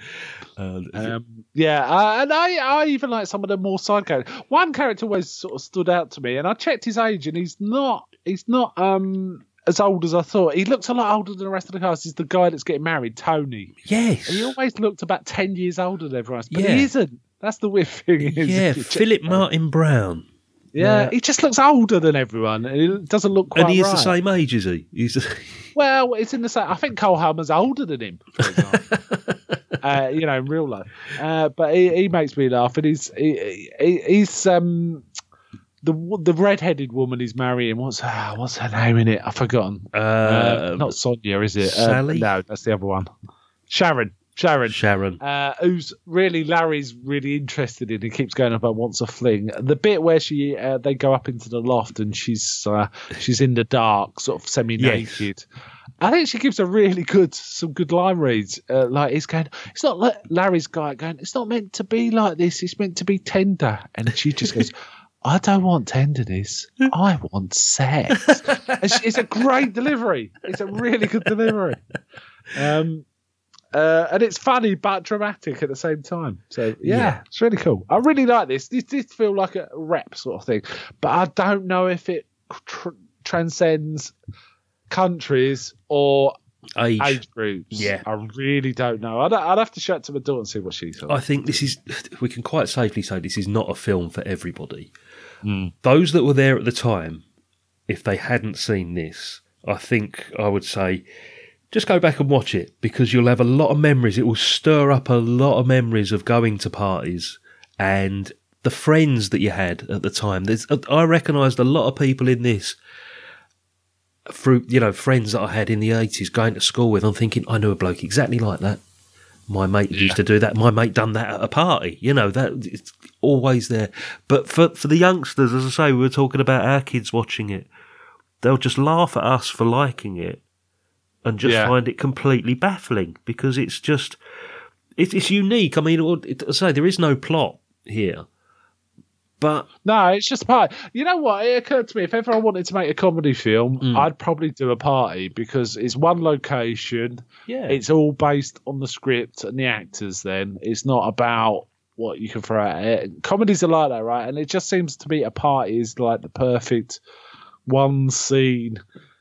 uh, um, yeah. Uh, and I, I even like some of the more side characters. One character always sort of stood out to me, and I checked his age, and he's not, he's not, um, as old as I thought. He looks a lot older than the rest of the cast. He's the guy that's getting married, Tony. Yes. And he always looked about ten years older than everyone else, but yeah. he isn't. That's the weird thing. Is yeah. Philip Martin Brown. Yeah, yeah, he just looks older than everyone. It doesn't look quite right. And he is right. the same age, is he? He's... Well, it's in the same... I think Cole Hellman's older than him, for example. uh, you know, in real life. Uh, but he, he makes me laugh. And he's... He, he, he's um, the the red-headed woman he's marrying. What's her, what's her name in it? I've forgotten. Uh, uh, not Sonia, is it? Sally? Uh, no, that's the other one. Sharon. Sharon, Sharon, uh, who's really Larry's really interested in, and keeps going about wants a fling. The bit where she uh, they go up into the loft and she's uh, she's in the dark, sort of semi naked. Yes. I think she gives a really good some good line reads. Uh, like he's going, it's not like Larry's guy going, it's not meant to be like this. It's meant to be tender, and she just goes. I don't want tenderness. I want sex. it's, it's a great delivery. It's a really good delivery. Um. Uh, and it's funny but dramatic at the same time. So yeah, yeah, it's really cool. I really like this. This did feel like a rep sort of thing, but I don't know if it tr- transcends countries or age. age groups. Yeah, I really don't know. I'd, I'd have to shout to my daughter and see what she thought. I think this is. We can quite safely say this is not a film for everybody. Mm. Those that were there at the time, if they hadn't seen this, I think I would say. Just go back and watch it because you'll have a lot of memories. It will stir up a lot of memories of going to parties and the friends that you had at the time. There's, I recognised a lot of people in this through, you know, friends that I had in the eighties going to school with. I'm thinking, I knew a bloke exactly like that. My mate used to do that. My mate done that at a party. You know, that it's always there. But for, for the youngsters, as I say, we were talking about our kids watching it. They'll just laugh at us for liking it. And just yeah. find it completely baffling because it's just it, it's unique. I mean, it, it, I say there is no plot here, but no, it's just a party. You know what? It occurred to me if ever I wanted to make a comedy film, mm. I'd probably do a party because it's one location. Yeah, it's all based on the script and the actors. Then it's not about what you can throw at it. Comedies are like that, right? And it just seems to me a party is like the perfect one scene.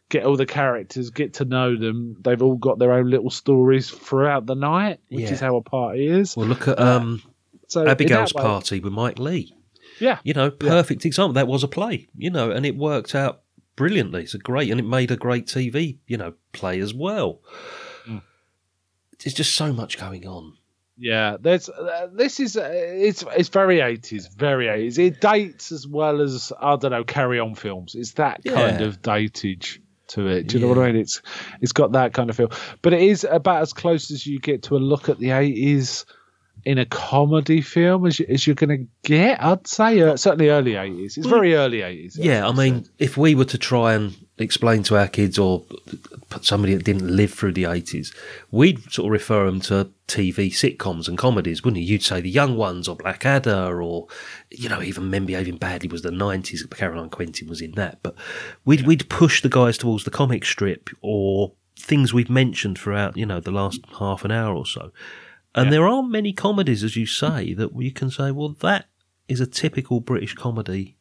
Get all the characters, get to know them. They've all got their own little stories throughout the night, which yeah. is how a party is. Well, look at um, so Abigail's way, Party with Mike Lee. Yeah. You know, perfect yeah. example. That was a play, you know, and it worked out brilliantly. It's a great, and it made a great T V, you know, play as well. Mm. There's just so much going on. Yeah, there's. Uh, this is uh, it's it's very eighties, very eighties. It dates as well as, I don't know, Carry On films. It's that yeah. kind of datage. To it, do you yeah. know what I mean? It's it's got that kind of feel, but it is about as close as you get to a look at the eighties in a comedy film as, you, as you're going to get. I'd say uh, certainly early eighties. It's very early eighties. Yeah, I mean, said. If we were to try and explain to our kids or somebody that didn't live through the eighties, we'd sort of refer them to T V sitcoms and comedies, wouldn't you? You'd say The Young Ones or Blackadder or, you know, even Men Behaving Badly was the nineties. Caroline Quentin was in that. But we'd, yeah. we'd push the guys towards the comic strip or things we've mentioned throughout, you know, the last half an hour or so. And yeah. there are many comedies, as you say, that you can say, well, that is a typical British comedy.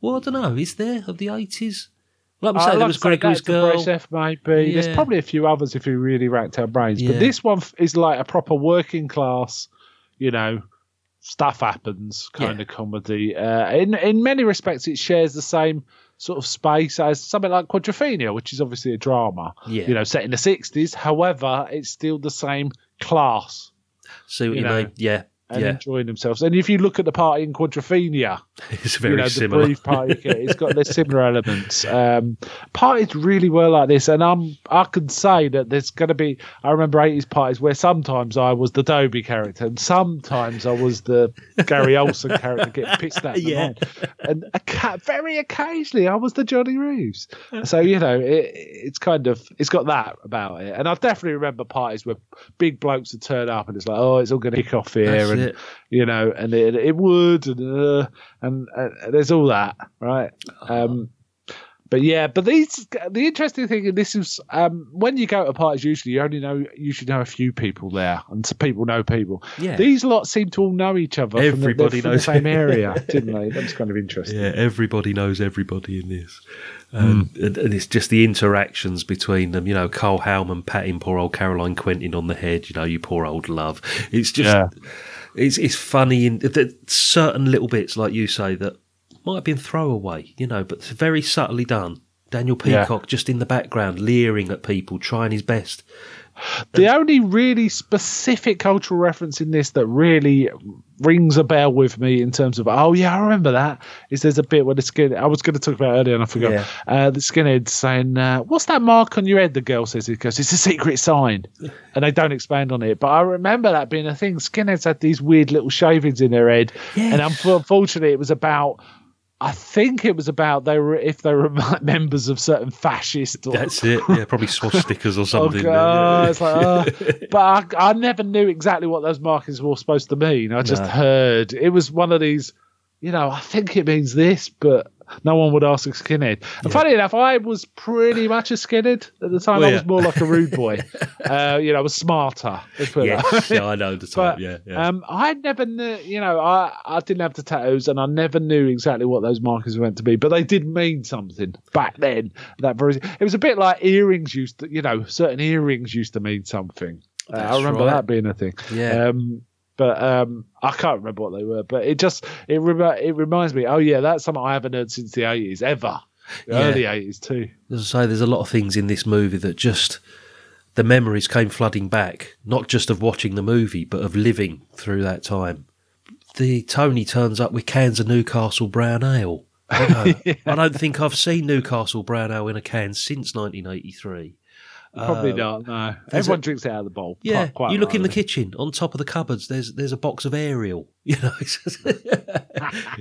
Well, I don't know. Is there of the eighties? Like we say, there was Gregory's Girl. Maybe. Yeah. There's probably a few others if you really racked our brains. Yeah. But this one is like a proper working class, you know, stuff happens kind yeah. of comedy. Uh, in in many respects, it shares the same sort of space as something like Quadrophenia, which is obviously a drama, yeah. you know, set in the sixties. However, it's still the same class. So, you, you know, know, yeah. and yeah. enjoying themselves. And if you look at the party in Quadrophenia, it's very you know, similar. The brief party, it's got the similar elements. Um, parties really were like this, and I'm I can say that there's going to be. I remember eighties parties where sometimes I was the Dobie character, and sometimes I was the Gary Olsen character getting pissed at. Yeah, and a, very occasionally I was the Johnny Reeves. Yeah. So, you know, it, it's kind of, it's got that about it. And I definitely remember parties where big blokes would turn up and it's like, oh, it's all going to kick off here. That's and, it. You know, and it, it would, and, uh, and uh, there's all that, right? Oh. Um, But yeah, but these the interesting thing, and this is um, when you go to parties, usually you only know you should know a few people there, and so people know people. Yeah. These lot seem to all know each other. Everybody from the, knows from the same area, didn't they? That's kind of interesting. Yeah, everybody knows everybody in this, um, mm. and, and it's just the interactions between them. You know, Cole Hellman patting poor old Caroline Quentin on the head. You know, you poor old love. It's just yeah. it's it's funny in certain little bits, like you say that. Might have been throwaway, you know, but very subtly done. Daniel Peacock yeah. just in the background, leering at people, trying his best. The and only really specific cultural reference in this that really rings a bell with me in terms of, oh, yeah, I remember that, is there's a bit where the skinhead, I was going to talk about earlier and I forgot, yeah. uh, the skinhead saying, uh, what's that mark on your head, the girl says, it goes, it's a secret sign. And they don't expand on it. But I remember that being a thing. Skinheads had these weird little shavings in their head. Yes. And unfortunately, it was about... I think it was about they were if they were members of certain fascist. Or, That's it. Yeah, probably swastikas or something. Oh, yeah. It's like, oh. But I, I never knew exactly what those markings were supposed to mean. I just no. heard it was one of these. You know, I think it means this, but no one would ask a skinhead. And yeah. funny enough, I was pretty much a skinhead at the time. Well, I was yeah. more like a rude boy. uh, you know, I was smarter. Yes. Yeah, I know the time. But, yeah, yeah. Um, I never knew, you know, I, I didn't have the tattoos and I never knew exactly what those markers were meant to be, but they did mean something back then. That very, It was a bit like earrings used to, you know, certain earrings used to mean something. Uh, I remember right. that being a thing. Yeah. Um, But um, I can't remember what they were. But it just it re- it reminds me. Oh yeah, that's something I haven't heard since the eighties ever. The yeah. Early eighties too. As I say, there's a lot of things in this movie that just the memories came flooding back. Not just of watching the movie, but of living through that time. The Tony turns up with cans of Newcastle Brown Ale. I don't, yeah. I don't think I've seen Newcastle Brown Ale in a can since nineteen eighty-three. Probably um, not, no. Everyone a, drinks it out of the bowl. Yeah, quite, quite you look in the kitchen, on top of the cupboards, there's there's a box of Ariel. You know, it's, just,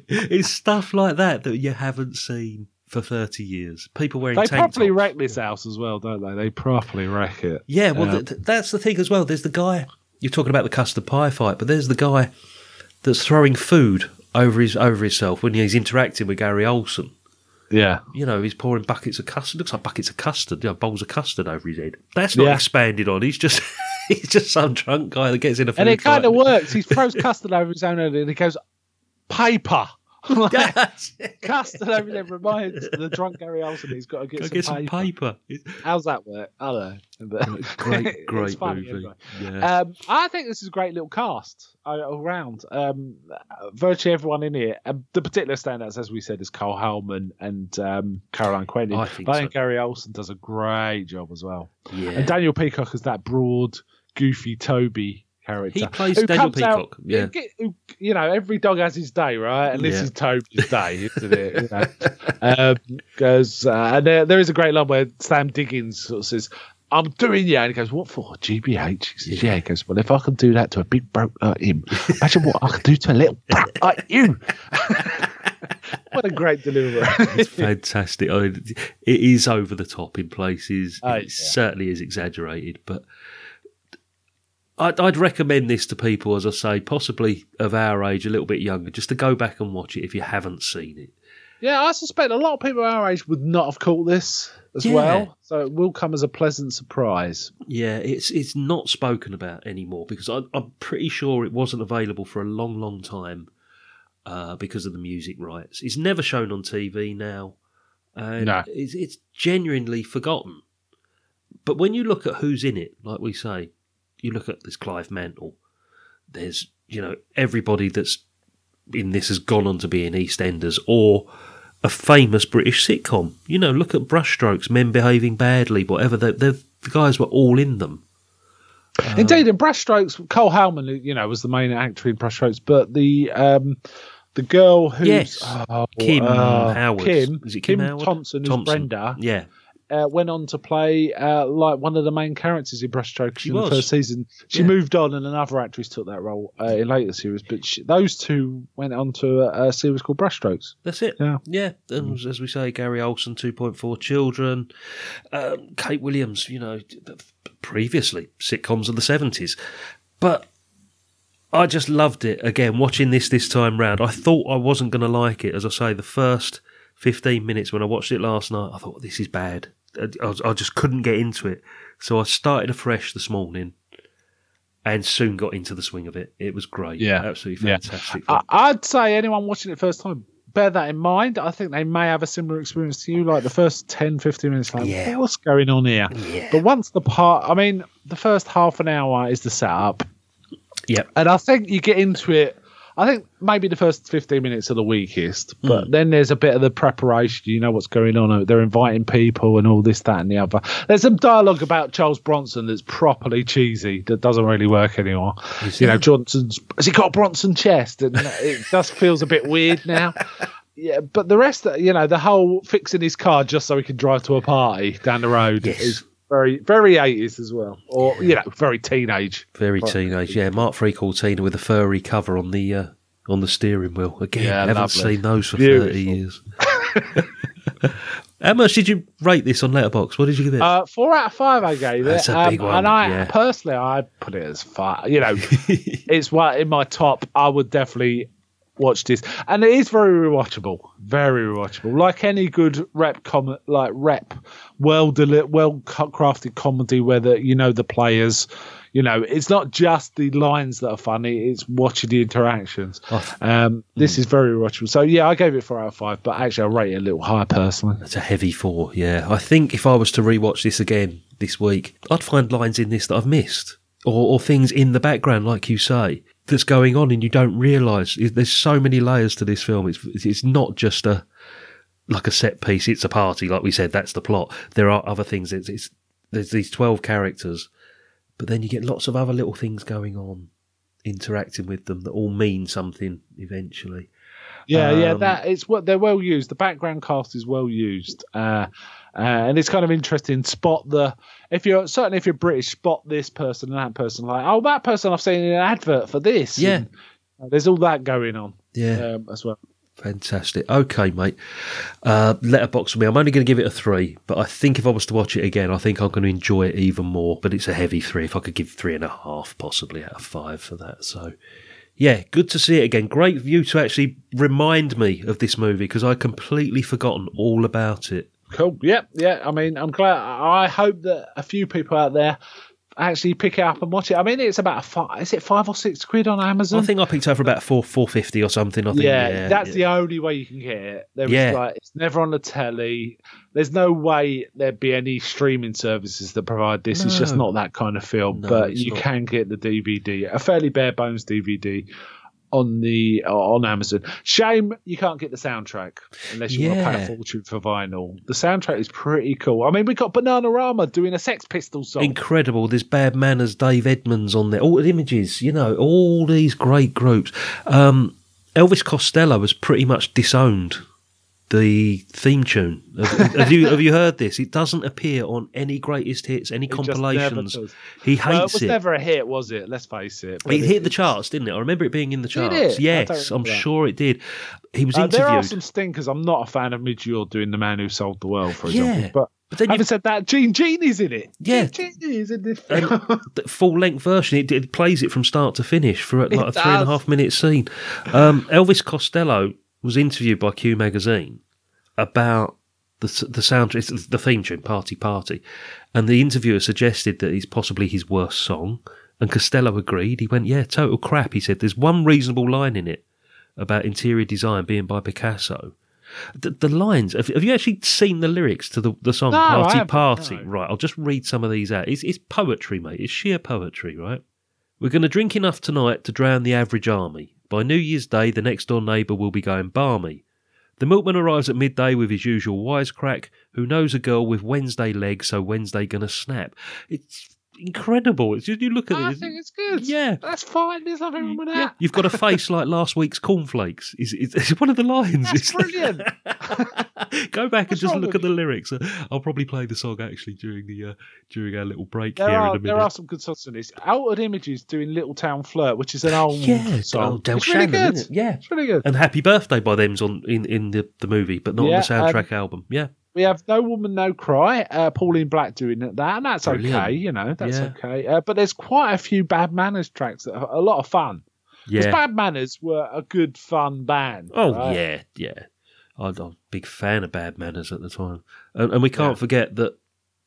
it's stuff like that that you haven't seen for thirty years. People wearing they tank tops. They properly wreck this house as well, don't they? They properly wreck it. Yeah, well, um, th- that's the thing as well. There's the guy, you're talking about the custard pie fight, but there's the guy that's throwing food over his over himself when he's interacting with Gary Olsen. Yeah. You know, he's pouring buckets of custard. Looks like buckets of custard, you know, bowls of custard over his head. That's not yeah. expanded on. He's just he's just some drunk guy that gets in a food And it kind of works. He throws custard over his own head and he goes, paper. Like, custard over his head reminds the drunk Gary Olsen he's got to get, Go some, get some paper. paper. How's that work? I don't know. Great, great movie. Anyway. Yeah. Um, I think this is a great little cast. All round, um, virtually everyone in here. Um, the particular standouts, as we said, is Cole Hellman and um, Caroline Quentin. I think, but I think so. Gary Olsen does a great job as well. Yeah. And Daniel Peacock is that broad, goofy Toby character. He plays Daniel Peacock. Out, yeah. Who, you know, every dog has his day, right? And this yeah. is Toby's day, isn't it? Because you know? um, uh, and there, there is a great line where Sam Diggins sort of says, I'm doing you. And he goes, what for? G B H. He says, yeah. He goes, well, if I can do that to a big broke like him, imagine what I can do to a little brat like you. What a great delivery. It's fantastic. I mean, it is over the top in places. Oh, it yeah. certainly is exaggerated. But I'd, I'd recommend this to people, as I say, possibly of our age, a little bit younger, just to go back and watch it if you haven't seen it. Yeah, I suspect a lot of people our age would not have caught this as yeah. well. So it will come as a pleasant surprise. Yeah, it's it's not spoken about anymore because I, I'm pretty sure it wasn't available for a long, long time uh, because of the music rights. It's never shown on T V now. And no. it's, it's genuinely forgotten. But when you look at who's in it, like we say, you look at this Clive Mantle, there's, you know, everybody that's in this has gone on to be in EastEnders or a famous British sitcom. You know, look at Brushstrokes, Men Behaving Badly, whatever. They, the guys were all in them. Uh, Indeed, in Brushstrokes, Cole Hellman, you know, was the main actor in Brushstrokes, but the um, the girl who's... Yes, oh, Kim uh, Howard. Kim, Is it Kim, Kim Howard? Thompson, Thompson. Is Brenda. Yeah. uh, went on to play uh, like one of the main characters in Brushstrokes in was. the first season. She yeah. moved on, and another actress took that role uh, in later series. But she, those two went on to a, a series called Brushstrokes. That's it. Yeah, yeah. And mm. as we say, Gary Olsen, two point four Children, um, Kate Williams. You know, previously sitcoms of the seventies, but. I just loved it again, watching this this time round. I thought I wasn't going to like it. As I say, the first fifteen minutes when I watched it last night, I thought, this is bad. I, was, I just couldn't get into it. So I started afresh this morning and soon got into the swing of it. It was great. Yeah. Absolutely fantastic. Yeah. I'd say anyone watching it first time, bear that in mind. I think they may have a similar experience to you, like the first ten, fifteen minutes, like, yeah. what's going on here? Yeah. But once the part, I mean, the first half an hour is the setup. Yeah, and I think you get into it. I think maybe the first fifteen minutes are the weakest, but mm. then there's a bit of the preparation. You know what's going on. They're inviting people and all this, that, and the other. There's some dialogue about Charles Bronson that's properly cheesy that doesn't really work anymore. You know, Johnson's has he got a Bronson chest, and it just feels a bit weird now. Yeah, but the rest, of, you know, the whole fixing his car just so he can drive to a party down the road yes. is. Very, very eighties as well, or yeah. you know, very teenage. Very right. teenage, yeah. Mark three fourteen with a furry cover on the uh, on the steering wheel. Again, yeah, haven't lovely. seen those for Beautiful. thirty years. How much did you rate this on Letterboxd? What did you give it? Uh, four out of five, I gave it. That's a big um, one. And I yeah. personally, I put it as five. You know, it's one in my top. I would definitely watch this, and it is very rewatchable. Very rewatchable, like any good rep, com- like rep, well, deli- well crafted comedy. Whether you know the players, you know it's not just the lines that are funny; it's watching the interactions. Oh, um, mm. This is very rewatchable. So yeah, I gave it four out of five, but actually, I rate it a little higher personally. That's a heavy four. Yeah, I think if I was to rewatch this again this week, I'd find lines in this that I've missed, or, or things in the background, like you say. That's going on and you don't realise. There's so many layers to this film. It's it's not just a like a set piece. It's a party, like we said. That's the plot. There are other things. It's, it's there's these twelve characters, but then you get lots of other little things going on, interacting with them that all mean something eventually. Yeah, um, yeah. That it's what they're well used. The background cast is well used, uh, uh, and it's kind of interesting. Spot the. If you're certainly if you're British, spot this person and that person. Like, oh, that person I've seen in an advert for this. Yeah, and there's all that going on. Yeah, um, as well. Fantastic. Okay, mate. Uh, Letterboxd for me. I'm only going to give it a three, but I think if I was to watch it again, I think I'm going to enjoy it even more. But it's a heavy three. If I could give three and a half, possibly out of five for that. So. Yeah, good to see it again. Great of you to actually remind me of this movie because I'd completely forgotten all about it. Cool. Yeah, yeah. I mean, I'm glad. I hope that a few people out there actually pick it up and watch it. I mean, it's about a five, is it five or six quid on Amazon? I think I picked it up for about four, four fifty or something. I think. Yeah, yeah that's yeah. the only way you can get it. There was yeah. like it's never on the telly. There's no way there'd be any streaming services that provide this. No. It's just not that kind of film. No, but you not. can get the D V D, a fairly bare bones D V D on the on Amazon. Shame you can't get the soundtrack unless you yeah. want to pay a fortune for vinyl. The soundtrack is pretty cool. I mean, we got Bananarama doing a Sex Pistols song. Incredible. There's Bad Manners, Dave Edmunds on there. All the Images, you know, all these great groups. Um, Elvis Costello was pretty much disowned. The theme tune. Have, have you have you heard this? It doesn't appear on any greatest hits, any he compilations. He hates well, it. Was it. never a hit, was it? Let's face it. It, it hit the charts, didn't it? I remember it being in the charts. Did it? Yes, I'm that. sure it did. He was uh, interviewed. There are some stinkers. I'm not a fan of Midge-Ure doing The Man Who Sold the World, for example. Yeah. But, but then having you... said that, Gene Genie's in it. Yeah, Gene Genie's in this film. Um, the full length version. It, it plays it from start to finish for like it a does. three and a half minute scene. Um, Elvis Costello was interviewed by Q Magazine about the the soundtrack, the theme tune, Party Party. And the interviewer suggested that it's possibly his worst song. And Costello agreed. He went, yeah, total crap. He said, there's one reasonable line in it about interior design being by Picasso. The, the lines, have, have you actually seen the lyrics to the, the song no, Party Party? No. Right, I'll just read some of these out. It's, it's poetry, mate. It's sheer poetry, right? We're going to drink enough tonight to drown the average army. By New Year's Day, the next-door neighbour will be going barmy. The milkman arrives at midday with his usual wisecrack, who knows a girl with Wednesday legs, so Wednesday gonna snap. It's incredible. It's just, you look at I it. I think it's good. Yeah. That's fine. There's nothing wrong with that. Yeah. You've got a face like last week's cornflakes. It's, it's, it's one of the lines. That's it's brilliant. Go back What's and just look at the lyrics. I'll probably play the song actually during the uh, during our little break there here are, in a minute. There are some good songs in this. Outward Images doing Little Town Flirt, which is an old yeah, song. Oh, Del it's Shannon, really good. Isn't it? Yeah, it's really good. And Happy Birthday by them's on in, in the, the movie, but not yeah, on the soundtrack um, album. Yeah. We have No Woman, No Cry, uh, Pauline Black doing that, and that's Brilliant. okay, you know, that's yeah. okay. Uh, but there's quite a few Bad Manners tracks that are a lot of fun. Because yeah. Bad Manners were a good, fun band. Oh, right? yeah, yeah. I'm a big fan of Bad Manners at the time. And, and we can't yeah. forget that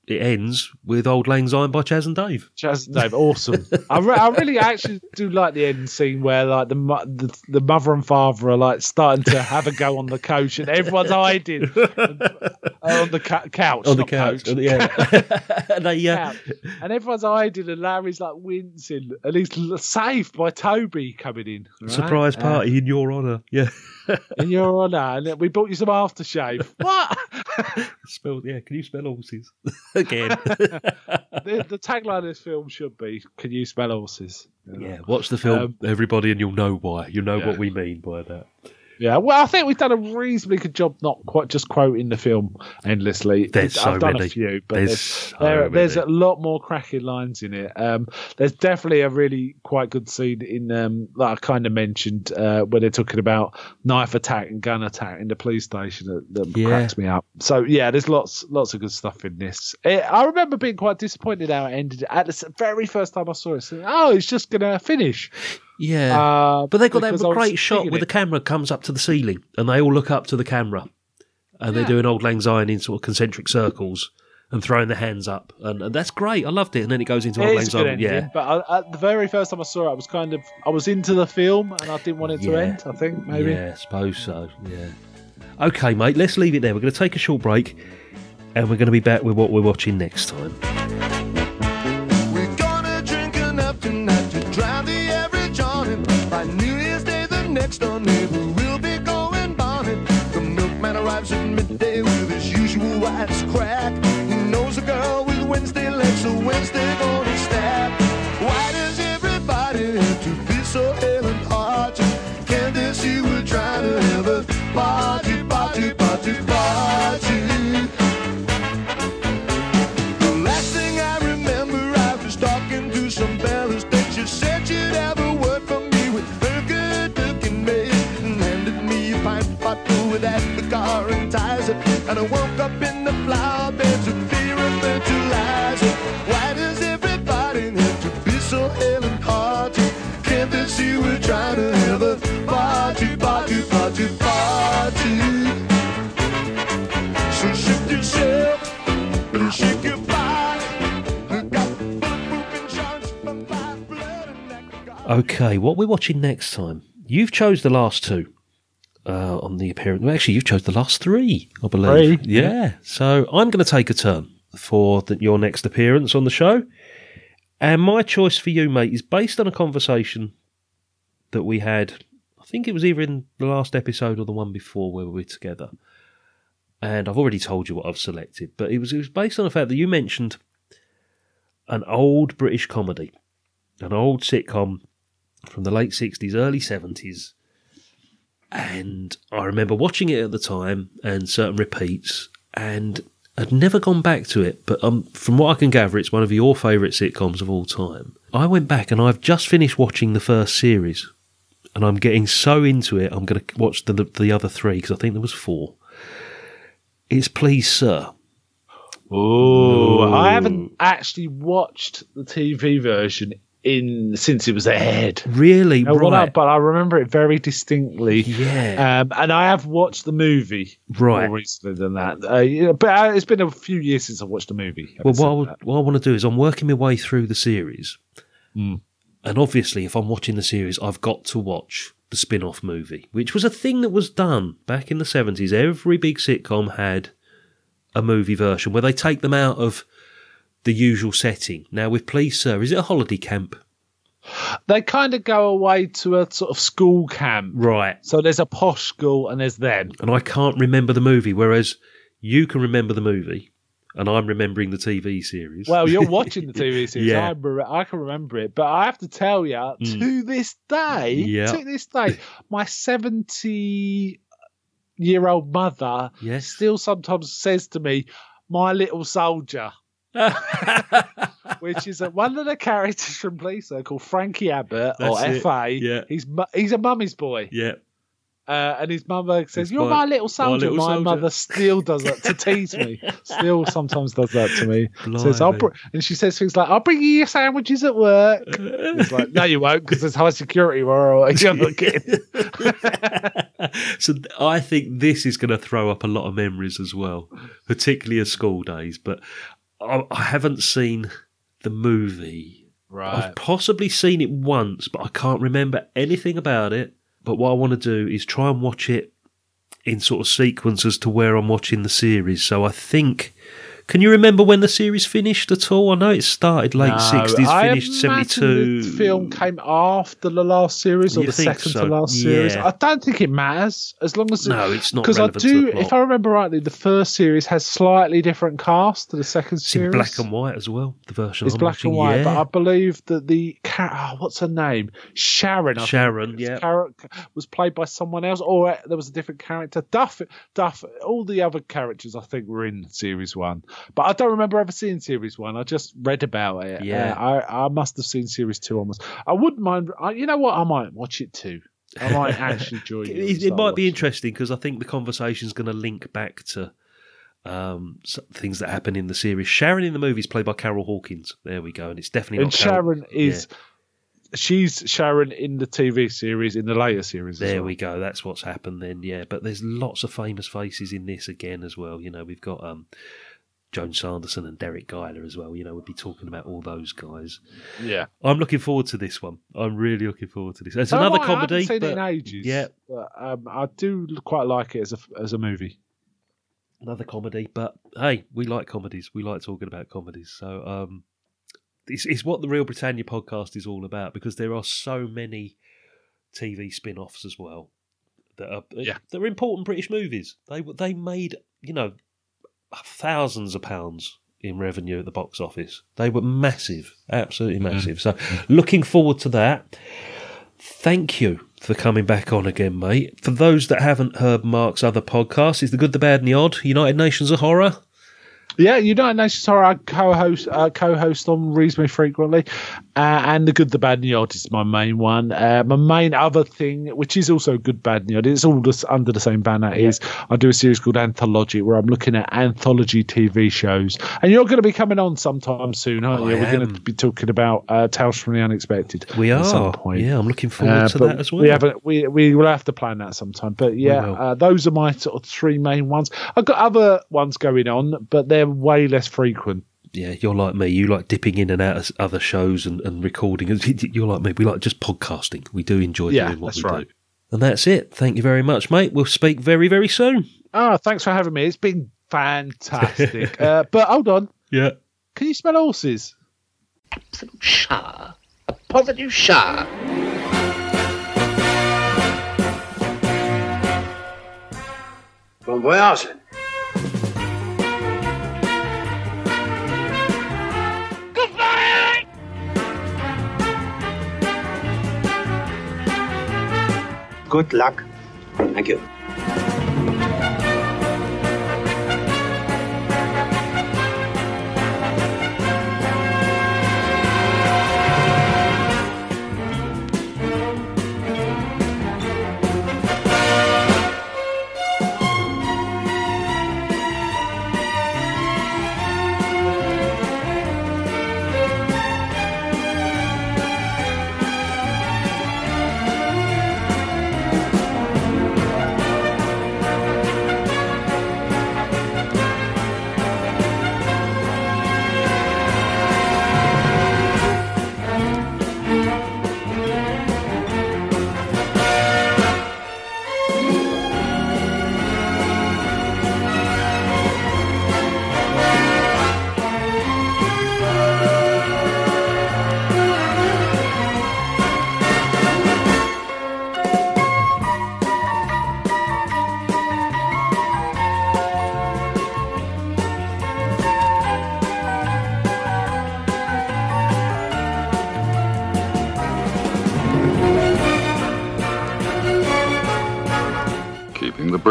it ends with Auld Lang Syne by Chas and Dave. Chas and Dave, awesome. I, re- I really actually do like the end scene where like the, mo- the the mother and father are like starting to have a go on the coach and everyone's hiding and, uh, on the cu- couch. On the couch. Coach. Yeah. and, they, uh... couch. And everyone's hiding and Larry's like wincing. At least saved by Toby coming in. Right? Surprise party uh, in your honour. Yeah. in your honour. And we bought you some aftershave. What? Spelled, yeah, can you smell horses? Again. the, the tagline of this film should be, can you smell horses? You know? Yeah, watch the film, um, everybody, and you'll know why. You'll know yeah. what we mean by that. Yeah, well, I think we've done a reasonably good job not quite just quoting the film endlessly. There's I've so done many. a few, but there's, there's, so there, there's a lot more cracking lines in it. Um, there's definitely a really quite good scene in, um, that I kind of mentioned, uh, where they're talking about knife attack and gun attack in the police station that, that yeah. cracks me up. So, yeah, there's lots lots of good stuff in this. It, I remember being quite disappointed how it ended. At the very first time I saw it, saying, oh, it's just going to finish. Yeah, uh, but they got that great shot where it. the camera comes up to the ceiling and they all look up to the camera and yeah. they're doing Auld Lang Syne in sort of concentric circles and throwing their hands up. And, and that's great. I loved it. And then it goes into Auld Lang Syne. Ending, yeah. But I, at the very first time I saw it, I was kind of, I was into the film and I didn't want it yeah. to end, I think, maybe. Yeah, I suppose so, yeah. Okay, mate, let's leave it there. We're going to take a short break and we're going to be back with what we're watching next time. Crack. He knows a girl with Wednesday legs, so Wednesday gonna stab. Why does everybody have to be so ill and hard? Can't they see we're trying to have a party, party, party, party? The last thing I remember, I was talking to some fellas that you said you'd have a word for me with her good-looking maid and handed me a pint bottle with that cigar and ties it, and I woke up in flower beds of fear and fertilizer. Why does everybody have to be so ill and hard? Can't they see we're trying to have a party, party, party, party? So shift yourself and shake your body. Okay, what we're watching next time. You've chose the last two. Uh, on the appearance, well, actually, you've chose the last three, I believe. Three, yeah. yeah. So I'm going to take a turn for the, your next appearance on the show, and my choice for you, mate, is based on a conversation that we had. I think it was either in the last episode or the one before where we were together. And I've already told you what I've selected, but it was it was based on the fact that you mentioned an old British comedy, an old sitcom from the late sixties, early seventies. And I remember watching it at the time and certain repeats, and I'd never gone back to it. But um, from what I can gather, it's one of your favourite sitcoms of all time. I went back and I've just finished watching the first series, and I'm getting so into it, I'm going to watch the, the, the other three, because I think there was four. It's Please Sir. Oh, I haven't actually watched the T V version in since it was aired, really, no, right? Well, but I remember it very distinctly. Yeah, um, and I have watched the movie right. more recently than that. Uh, yeah, but I, it's been a few years since I watched the movie. Well, what I, would, what I want to do is I'm working my way through the series, mm. and obviously, if I'm watching the series, I've got to watch the spin-off movie, which was a thing that was done back in the seventies. Every big sitcom had a movie version where they take them out of the usual setting. Now, with Please Sir, is it a holiday camp? They kind of go away to a sort of school camp. Right. So there's a posh school and there's them. And I can't remember the movie, whereas you can remember the movie and I'm remembering the T V series. Well, you're watching the T V series. yeah. I, re- I can remember it. But I have to tell you, mm. to this day, yeah. to this day, my seventy... year old mother yes. still sometimes says to me, "My little soldier," which is a, one of the characters from Police Circle, Frankie Abbott. That's or F A. Yeah. He's he's a mummy's boy. Yeah. Uh, and his mother says, "You're my, my little soldier." My, little my soldier. Mother still does that to tease me. Still sometimes does that to me. Says, I'll br-, and she says things like, "I'll bring you your sandwiches at work." And it's like, "No, you won't, because there's high security where you're not getting." So I think this is going to throw up a lot of memories as well, particularly of school days. But I, I haven't seen the movie. Right. I've possibly seen it once, but I can't remember anything about it. But what I want to do is try and watch it in sort of sequence as to where I'm watching the series. So I think, can you remember when the series finished at all? I know it started late no, sixties, I finished seventy-two. The film came after the last series or you the second so? to last yeah. series. I don't think it matters as long as it, no, it's not because I do. If I remember rightly, the first series has slightly different cast to the second it's series. It's black and white as well. The version it's I'm black watching, and white, yeah. But I believe that the oh, what's her name? Sharon. I Sharon, yeah, Car- was played by someone else, or there was a different character. Duff, Duff. All the other characters I think were in series one. But I don't remember ever seeing Series one. I just read about it. Yeah, uh, I, I must have seen Series two almost. I wouldn't mind. I, you know what? I might watch it too. I might actually enjoy it. It, it might be interesting because I think the conversation's going to link back to um, things that happen in the series. Sharon in the movie is played by Carol Hawkins. There we go. And it's definitely not Carol. And Sharon is... Yeah. She's Sharon in the T V series, in the later series. There well. we go. That's what's happened then, yeah. But there's lots of famous faces in this again as well. You know, we've got... Um, Joan Sanderson and Derek Giler as well. You know, we'd be talking about all those guys. Yeah. I'm looking forward to this one. I'm really looking forward to this. It's so another I, comedy. I haven't seen but, it in ages. Yeah. But, um, I do quite like it as a, as a movie. Another comedy. But, hey, we like comedies. We like talking about comedies. So um, it's, it's what the Real Britannia podcast is all about, because there are so many T V spin-offs as well that are, yeah. that are important British movies. They They made, you know... thousands of pounds in revenue at the box office. They were massive, absolutely massive. So looking forward to that. Thank you for coming back on again, mate. For those that haven't heard Mark's other podcasts, it's The Good, The Bad and The Odd, United Nations of Horror. Yeah, United Nations Horror, I co-host, uh, co-host on reasonably frequently. Uh, and The Good, The Bad and The Odd is my main one. Uh, my main other thing, which is also Good, Bad and The Odd, it's all just under the same banner, yeah. is I do a series called Anthology, where I'm looking at anthology T V shows. And you're going to be coming on sometime soon, aren't you? I We're am. going to be talking about uh, Tales from the Unexpected. We are. At some point. Yeah, I'm looking forward uh, to that as well. We, haven't, we, we will have to plan that sometime. But yeah, uh, those are my sort of three main ones. I've got other ones going on, but they're way less frequent. Yeah, you're like me. You like dipping in and out of other shows and, and recording. You're like me. We like just podcasting. We do enjoy yeah, doing what we right. do. And that's it. Thank you very much, mate. We'll speak very, very soon. Ah, oh, thanks for having me. It's been fantastic. uh, but hold on. Yeah. Can you smell horses? Absolute shower. A positive shower. Bon voyage. Good luck. Thank you.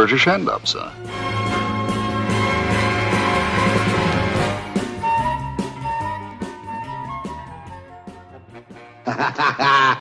British hand-up, sir. Ha ha ha!